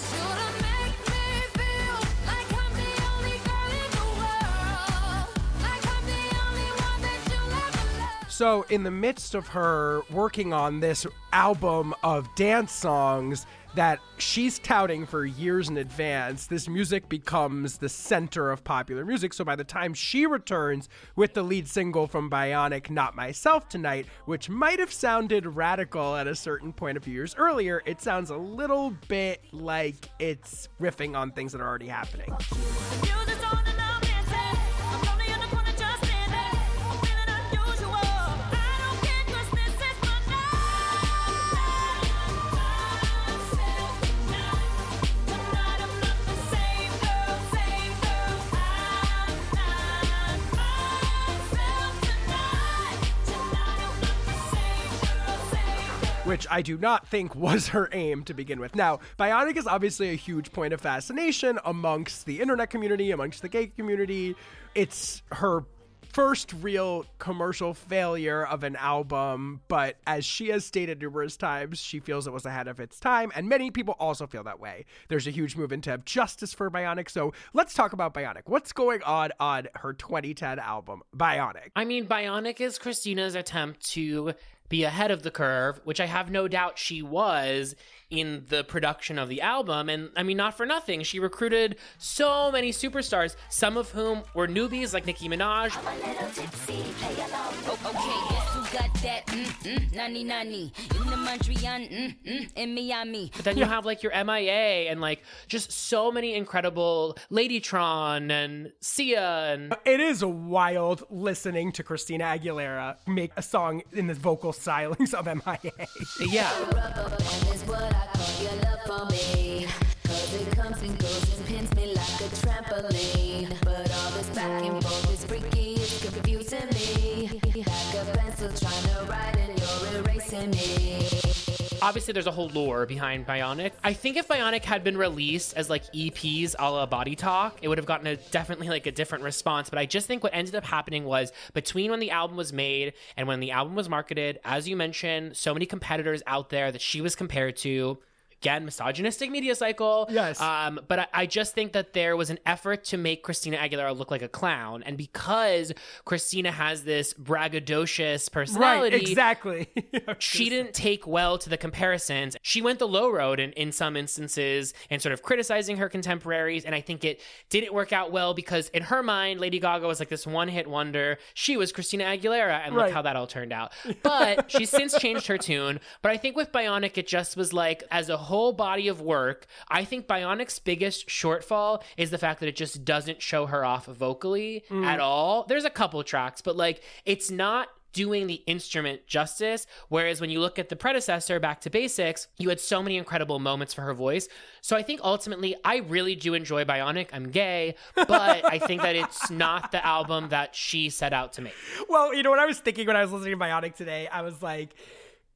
So in the midst of her working on this album of dance songs that she's touting for years in advance, this music becomes the center of popular music. So by the time she returns with the lead single from Bionic, Not Myself Tonight, which might have sounded radical at a certain point a few years earlier, it sounds a little bit like it's riffing on things that are already happening. Which I do not think was her aim to begin with. Now, Bionic is obviously a huge point of fascination amongst the internet community, amongst the gay community. It's her first real commercial failure of an album, but as she has stated numerous times, she feels it was ahead of its time, and many people also feel that way. There's a huge movement to have justice for Bionic, so let's talk about Bionic. What's going on on her twenty ten album, Bionic? I mean, Bionic is Christina's attempt to be ahead of the curve, which I have no doubt she was in the production of the album. And I mean, not for nothing, she recruited so many superstars, some of whom were newbies like Nicki Minaj. I'm a little tipsy, play along. Oh, okay, yes, who got that? Mm-mm, nani nani. In the Montreal, mm-mm, in Miami. But then you have like your M I A and like just so many incredible Ladytron and Sia. And it is wild listening to Christina Aguilera make a song in the vocal silence of M I A. Yeah. Obviously, there's a whole lore behind Bionic. I think if Bionic had been released as like E Ps a la Body Talk, it would have gotten a definitely like a different response. But I just think what ended up happening was between when the album was made and when the album was marketed, as you mentioned, so many competitors out there that she was compared to. Again, misogynistic media cycle. Yes. Um, but I, I just think that there was an effort to make Christina Aguilera look like a clown. And because Christina has this braggadocious personality. Right, exactly. She didn't take well to the comparisons. She went the low road in, in some instances and sort of criticizing her contemporaries. And I think it didn't work out well because in her mind, Lady Gaga was like this one-hit wonder. She was Christina Aguilera. And right. Look how that all turned out. But she's since changed her tune. But I think with Bionic, it just was like, as a whole body of work, I think Bionic's biggest shortfall is the fact that it just doesn't show her off vocally mm. at all. There's a couple tracks, but like it's not doing the instrument justice. Whereas when you look at the predecessor, Back to Basics, you had so many incredible moments for her voice. So I think ultimately, I really do enjoy Bionic. I'm gay, but I think that it's not the album that she set out to make. Well, you know what I was thinking when I was listening to Bionic today? I was like,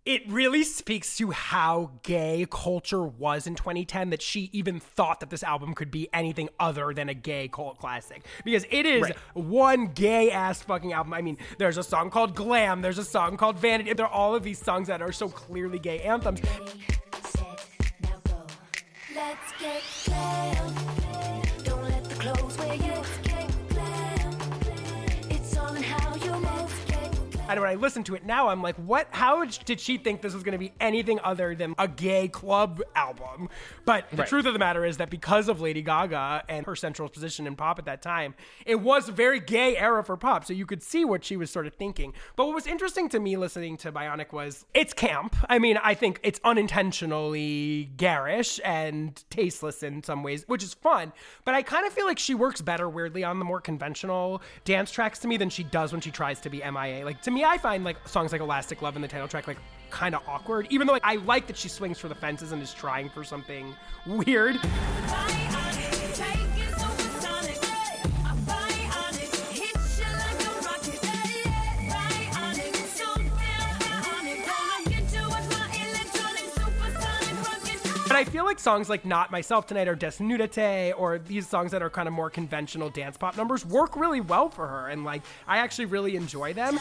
it really speaks to how gay culture was in twenty ten that she even thought that this album could be anything other than a gay cult classic. Because it is right. one gay-ass fucking album. I mean, there's a song called Glam. There's a song called Vanity. There are all of these songs that are so clearly gay anthems. Ready, set, now go. Let's get glam. Don't let the clothes wear you. It's all in how you move. And when I listen to it now, I'm like, what? How did she think this was going to be anything other than a gay club album? But the right. truth of the matter is that because of Lady Gaga and her central position in pop at that time, it was a very gay era for pop. So you could see what she was sort of thinking. But what was interesting to me listening to Bionic was it's camp. I mean, I think it's unintentionally garish and tasteless in some ways, which is fun. But I kind of feel like she works better, weirdly, on the more conventional dance tracks to me than she does when she tries to be M I A. Like, to me, I find like songs like Elastic Love and the title track like kind of awkward, even though like I like that she swings for the fences and is trying for something weird. But I feel like songs like Not Myself Tonight or Desnudate or these songs that are kind of more conventional dance pop numbers work really well for her. And like, I actually really enjoy them.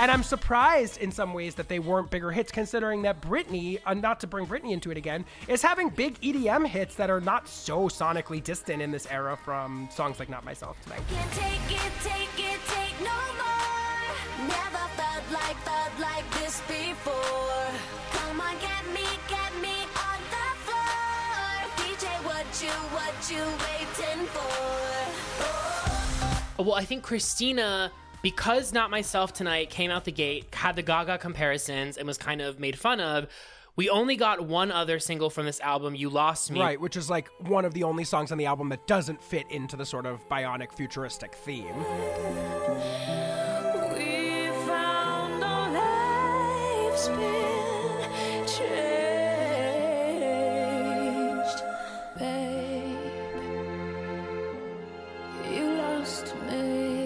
And I'm surprised in some ways that they weren't bigger hits, considering that Britney, uh, not to bring Britney into it again, is having big E D M hits that are not so sonically distant in this era from songs like Not Myself Tonight. Can't take it, take it, take no more. Never felt like, felt like this before. Come on, get me, get me on the floor. D J, what you, what you waiting for? Well, I think Christina... because Not Myself Tonight came out the gate, had the Gaga comparisons, and was kind of made fun of, we only got one other single from this album, You Lost Me. Right, which is like one of the only songs on the album that doesn't fit into the sort of bionic futuristic theme. We found our lives been changed, babe. You lost me.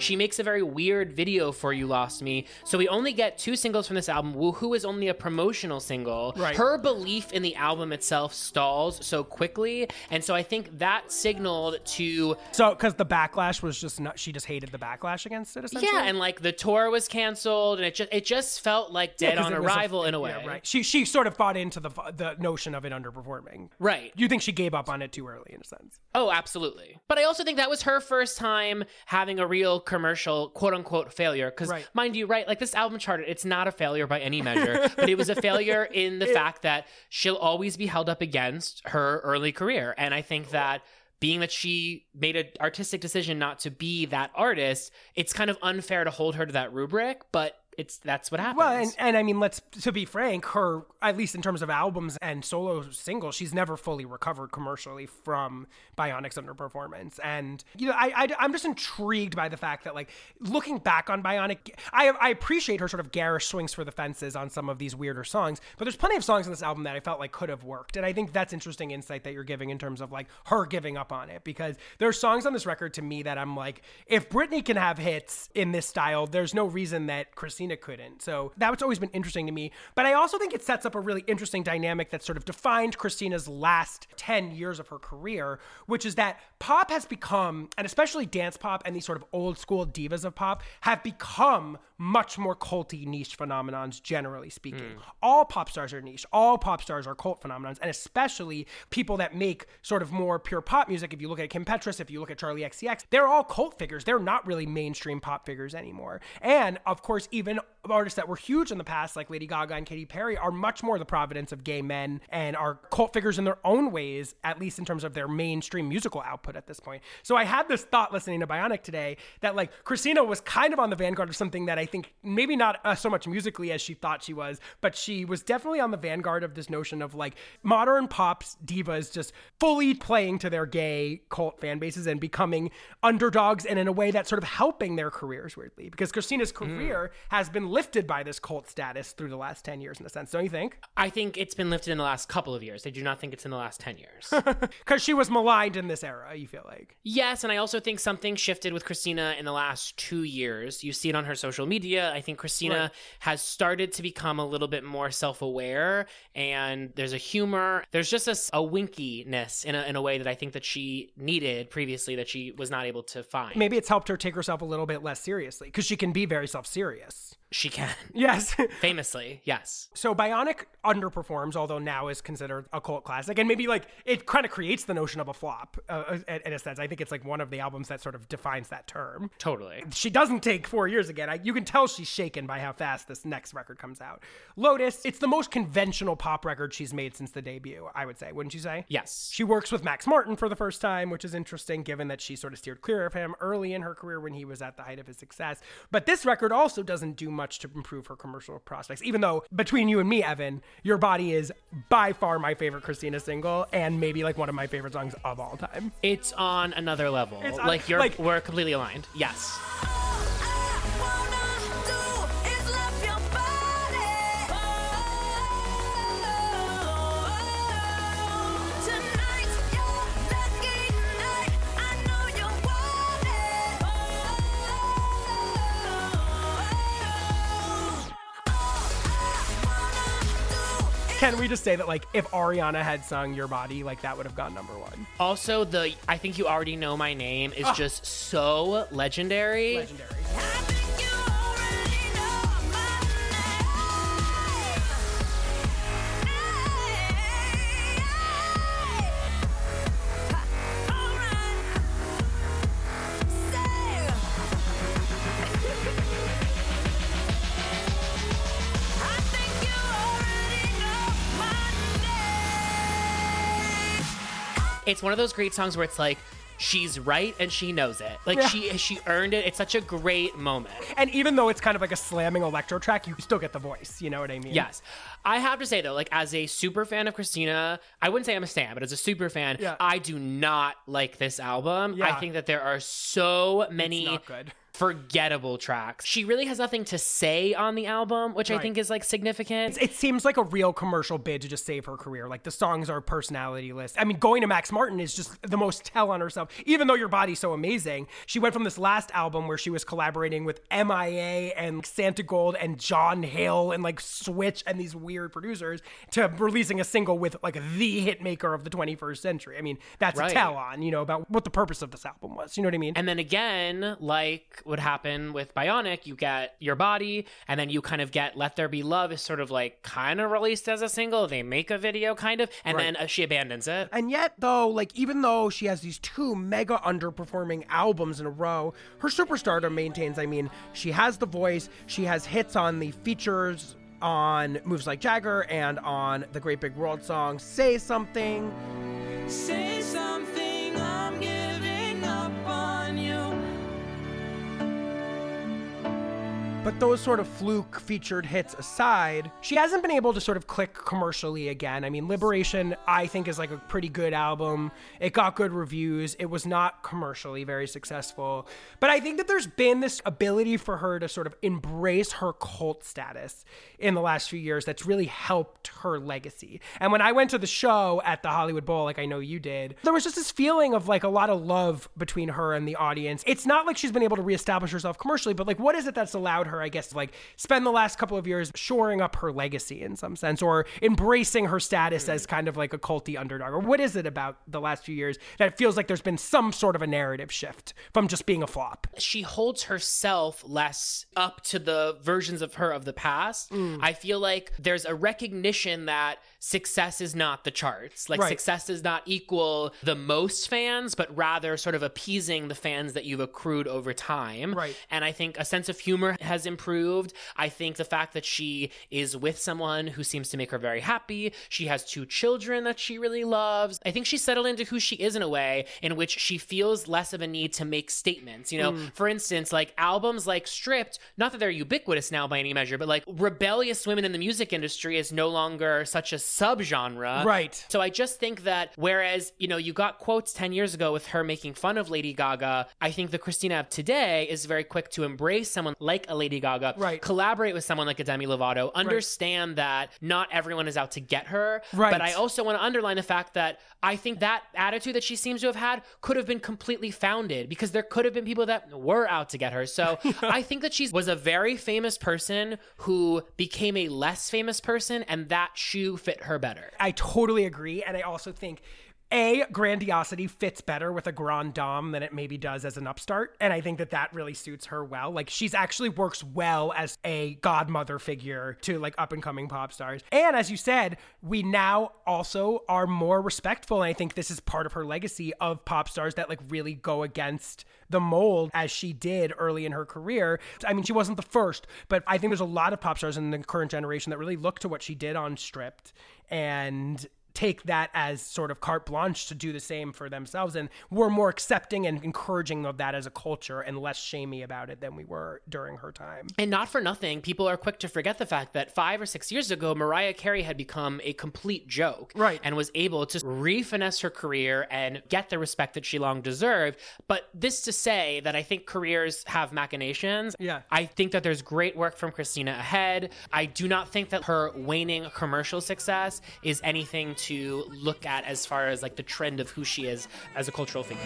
She makes a very weird video for You Lost Me. So we only get two singles from this album. Woohoo is only a promotional single. Right. Her belief in the album itself stalls so quickly. And so I think that signaled to... So, because the backlash was just not... She just hated the backlash against it, essentially? Yeah, and like the tour was canceled and it just, it just felt like dead yeah, on arrival a, in a way. Yeah, right. She she sort of bought into the the notion of it underperforming. Right. You think she gave up on it too early in a sense. Oh, absolutely. But I also think that was her first time having a real... commercial quote-unquote failure, because right. mind you, right, like this album charted, it's not a failure by any measure, but it was a failure in the fact that she'll always be held up against her early career. And I think that being that she made an artistic decision not to be that artist, it's kind of unfair to hold her to that rubric, but It's that's what happens. Well, and, and I mean, let's to be frank, her, at least in terms of albums and solo singles, she's never fully recovered commercially from Bionic's underperformance. And you know, I, I I'm just intrigued by the fact that like looking back on Bionic, I I appreciate her sort of garish swings for the fences on some of these weirder songs, but there's plenty of songs on this album that I felt like could have worked. And I think that's interesting insight that you're giving in terms of like her giving up on it, because there's songs on this record to me that I'm like, if Britney can have hits in this style, there's no reason that Christina couldn't. So that's always been interesting to me. But I also think it sets up a really interesting dynamic that sort of defined Christina's last ten years of her career, which is that pop has become, and especially dance pop and these sort of old school divas of pop, have become much more culty niche phenomenons, generally speaking. Mm. All pop stars are niche. All pop stars are cult phenomenons, and especially people that make sort of more pure pop music. If you look at Kim Petras, if you look at Charlie X C X, they're all cult figures. They're not really mainstream pop figures anymore. And of course, even And artists that were huge in the past, like Lady Gaga and Katy Perry, are much more the providence of gay men and are cult figures in their own ways, at least in terms of their mainstream musical output at this point. So I had this thought listening to Bionic today that like Christina was kind of on the vanguard of something that I think maybe not uh, so much musically as she thought she was, but she was definitely on the vanguard of this notion of like modern pop's divas just fully playing to their gay cult fan bases and becoming underdogs, and in a way that's sort of helping their careers, weirdly, because Christina's career mm. has been lifted by this cult status through the last ten years in a sense, don't you think? I think it's been lifted in the last couple of years. I do not think it's in the last ten years. Because she was maligned in this era, you feel like? Yes, and I also think something shifted with Christina in the last two years. You see it on her social media. I think Christina right. has started to become a little bit more self-aware, and there's a humor. There's just a, a winkiness in a, in a way that I think that she needed previously that she was not able to find. Maybe it's helped her take herself a little bit less seriously, because she can be very self-serious. She she can. Yes. Famously, yes. So Bionic underperforms, although now is considered a cult classic. And maybe like it kind of creates the notion of a flop uh, in a sense. I think it's like one of the albums that sort of defines that term. Totally. She doesn't take four years again. I, you can tell she's shaken by how fast this next record comes out. Lotus, it's the most conventional pop record she's made since the debut, I would say. Wouldn't you say? Yes. She works with Max Martin for the first time, which is interesting given that she sort of steered clear of him early in her career when he was at the height of his success. But this record also doesn't do much to improve her commercial prospects, even though between you and me, Evan, Your Body is by far my favorite Christina single and maybe like one of my favorite songs of all time. It's on another level. It's on, like you're, like, we're completely aligned. Yes. Can we just say that, like, if Ariana had sung Your Body, like, that would have gone number one. Also, the I Think You Already Know My Name is oh. just so legendary. Legendary. It's one of those great songs where it's like, she's right and she knows it. Like, yeah. she she earned it. It's such a great moment. And even though it's kind of like a slamming electro track, you still get the voice. You know what I mean? Yes. I have to say, though, like, as a super fan of Christina, I wouldn't say I'm a stan, but as a super fan, yeah. I do not like this album. Yeah. I think that there are so many... It's not good. Forgettable tracks. She really has nothing to say on the album, which right. I think is like significant. It's, it seems like a real commercial bid to just save her career. Like the songs are personality-less. I mean, going to Max Martin is just the most tell on herself. Even though Your Body's so amazing, she went from this last album where she was collaborating with M I A and Santa Gold and John Hill and like Switch and these weird producers to releasing a single with like the hit maker of the twenty-first century. I mean, that's right. a tell on, you know, about what the purpose of this album was. You know what I mean? And then again, like, would happen with Bionic, you get Your Body, and then you kind of get Let There Be Love is sort of like kind of released as a single. They make a video kind of, and right. then uh, she abandons it. And yet though, like, even though she has these two mega underperforming albums in a row, her superstardom maintains. I mean, she has The Voice, she has hits on the features on Moves Like Jagger and on The Great Big World song Say Something. Say something, I'm giving up on you. But those sort of fluke featured hits aside, she hasn't been able to sort of click commercially again. I mean, Liberation, I think, is like a pretty good album. It got good reviews. It was not commercially very successful. But I think that there's been this ability for her to sort of embrace her cult status in the last few years that's really helped her legacy. And when I went to the show at the Hollywood Bowl, like I know you did, there was just this feeling of like a lot of love between her and the audience. It's not like she's been able to reestablish herself commercially, but like, what is it that's allowed her, I guess, like spend the last couple of years shoring up her legacy in some sense, or embracing her status as kind of like a culty underdog? Or what is it about the last few years that it feels like there's been some sort of a narrative shift from just being a flop? She holds herself less up to the versions of her of the past. Mm. I feel like there's a recognition that success is not the charts. Like, right. success does not equal the most fans, but rather sort of appeasing the fans that you've accrued over time. Right. And I think a sense of humor has improved. I think the fact that she is with someone who seems to make her very happy. She has two children that she really loves. I think she's settled into who she is in a way in which she feels less of a need to make statements. You know, mm. for instance, like albums like Stripped, not that they're ubiquitous now by any measure, but like rebellious women in the music industry is no longer such a subgenre. Right. So I just think that whereas, you know, you got quotes ten years ago with her making fun of Lady Gaga, I think the Christina of today is very quick to embrace someone like a Lady Gaga, right. collaborate with someone like a Demi Lovato, understand right. that not everyone is out to get her. Right. But I also want to underline the fact that I think that attitude that she seems to have had could have been completely founded because there could have been people that were out to get her. So yeah. I think that she was a very famous person who became a less famous person, and that shoe fit her better. I totally agree. And I also think A, grandiosity fits better with a grand dame than it maybe does as an upstart. And I think that that really suits her well. Like, she's actually works well as a godmother figure to, like, up-and-coming pop stars. And as you said, we now also are more respectful. And I think this is part of her legacy of pop stars that, like, really go against the mold as she did early in her career. I mean, she wasn't the first, but I think there's a lot of pop stars in the current generation that really look to what she did on Stripped and take that as sort of carte blanche to do the same for themselves. And we're more accepting and encouraging of that as a culture and less shamey about it than we were during her time. And not for nothing, people are quick to forget the fact that five or six years ago, Mariah Carey had become a complete joke, right, and was able to re-finesse her career and get the respect that she long deserved. But this to say that I think careers have machinations. Yeah. I think that there's great work from Christina ahead. I do not think that her waning commercial success is anything to to look at as far as like the trend of who she is as a cultural figure.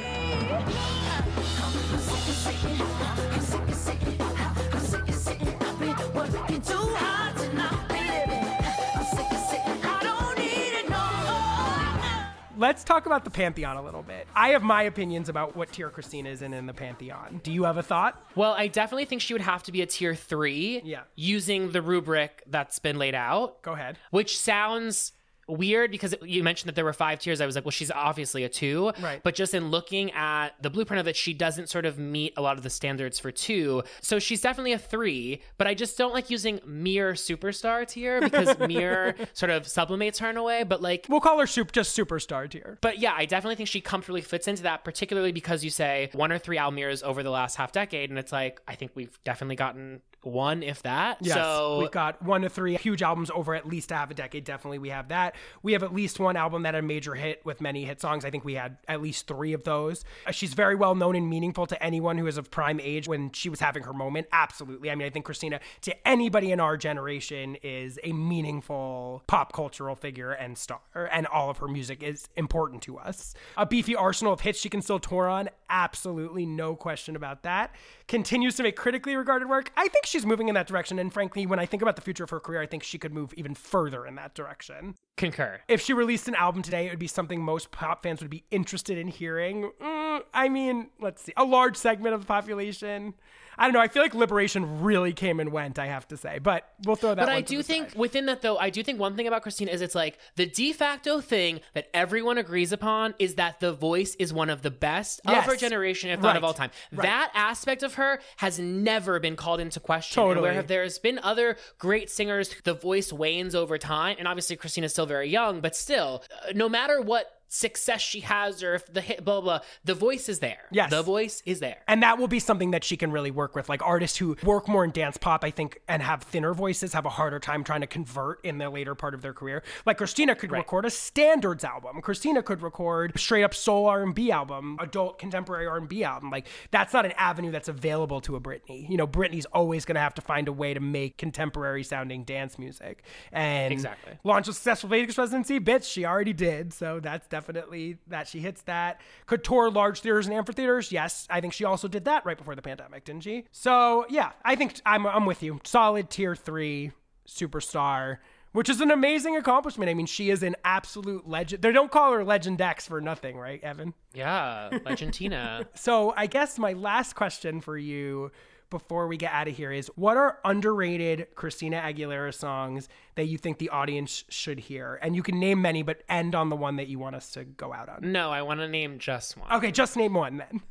Let's talk about the Pantheon a little bit. I have my opinions about what tier Christina is in in the Pantheon. Do you have a thought? Well, I definitely think she would have to be a tier three, yeah, using the rubric that's been laid out. Go ahead. Which sounds weird because you mentioned that there were five tiers. I was like, well, she's obviously a two, right? But just in looking at the blueprint of it, she doesn't sort of meet a lot of the standards for two. So she's definitely a three, but I just don't like using mere superstar tier because mere sort of sublimates her in a way, but like, we'll call her soup, just superstar tier. But yeah, I definitely think she comfortably fits into that, particularly because you say one or three album years over the last half decade. And it's like, I think we've definitely gotten one, if that. Yes, so we've got one to three huge albums over at least half a decade. Definitely we have that. We have at least one album that had a major hit with many hit songs. I think we had at least three of those. She's very well known and meaningful to anyone who is of prime age when she was having her moment. Absolutely. I mean, I think Christina, to anybody in our generation, is a meaningful pop cultural figure and star, and all of her music is important to us. A beefy arsenal of hits she can still tour on. Absolutely. No question about that. Continues to make critically regarded work. I think she she's moving in that direction, and frankly, when I think about the future of her career, I think she could move even further in that direction. Concur. If she released an album today, it would be something most pop fans would be interested in hearing. Mm, I mean, let's see, a large segment of the population. I don't know. I feel like Liberation really came and went, I have to say, but we'll throw that But one I do think side. Within that, though, I do think one thing about Christina is it's like the de facto thing that everyone agrees upon is that The Voice is one of the best yes. of her generation, if right. not of all time. Right. That aspect of her has never been called into question. Totally. And where have there's been other great singers, The Voice wanes over time. And obviously, Christina's still very young, but still, uh, no matter what success she has or if the hit blah, blah, blah, the voice is there. Yes. The voice is there. And that will be something that she can really work with. Like artists who work more in dance pop, I think, and have thinner voices have a harder time trying to convert in the later part of their career. Like Christina could right. record a standards album. Christina could record straight up soul R and B album, adult contemporary R and B album. Like that's not an avenue that's available to a Britney. You know, Britney's always going to have to find a way to make contemporary sounding dance music. And exactly. launch a successful Vegas residency, bitch, she already did. So that's definitely Definitely that she hits that. Could tour large theaters and amphitheaters. Yes, I think she also did that right before the pandemic, didn't she? So yeah, I think I'm I'm with you. Solid tier three superstar, which is an amazing accomplishment. I mean, she is an absolute legend. They don't call her Legend X for nothing, right, Evan? Yeah, Legendina. So I guess my last question for you before we get out of here is, what are underrated Christina Aguilera songs that you think the audience should hear? And you can name many, but end on the one that you want us to go out on. No, I want to name just one. Okay, just name one then.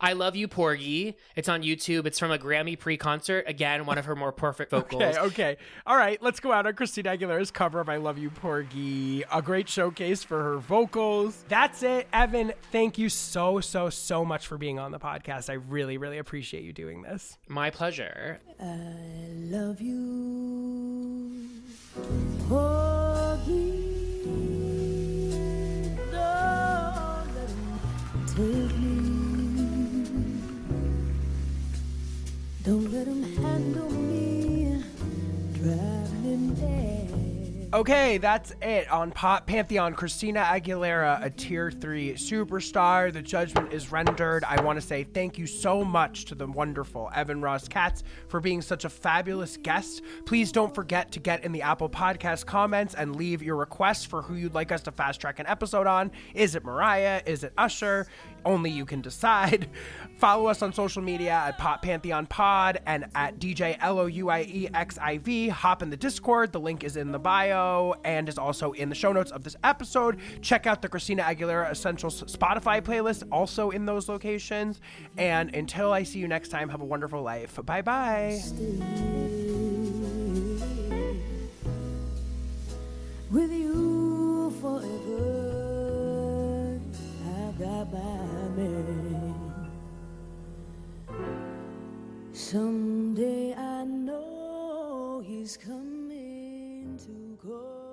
I Love You, Porgy. It's on YouTube. It's from a Grammy pre-concert. Again, one of her more perfect vocals. Okay, okay. All right, let's go out on Christina Aguilera's cover of I Love You, Porgy. A great showcase for her vocals. That's it. Evan, thank you so, so, so much for being on the podcast. I really, really appreciate you doing this. My pleasure. I love you, Porgy. Don't let it take me. Don't let them handle me, driving them dead. Okay, that's it on Pop Pantheon. Christina Aguilera, a tier three superstar. The judgment is rendered. I want to say thank you so much to the wonderful Evan Ross Katz for being such a fabulous guest. Please don't forget to get in the Apple Podcast comments and leave your requests for who you'd like us to fast track an episode on. Is it Mariah? Is it Usher? Only you can decide. Follow us on social media at Pop Pantheon Pod and at D J Louie X I V. Hop in the Discord. The link is in the bio and is also in the show notes of this episode. Check out the Christina Aguilera Essentials Spotify playlist, also in those locations. And until I see you next time, have a wonderful life. Bye-bye. Stay with you forever. I've got by me. Someday I know he's coming to call.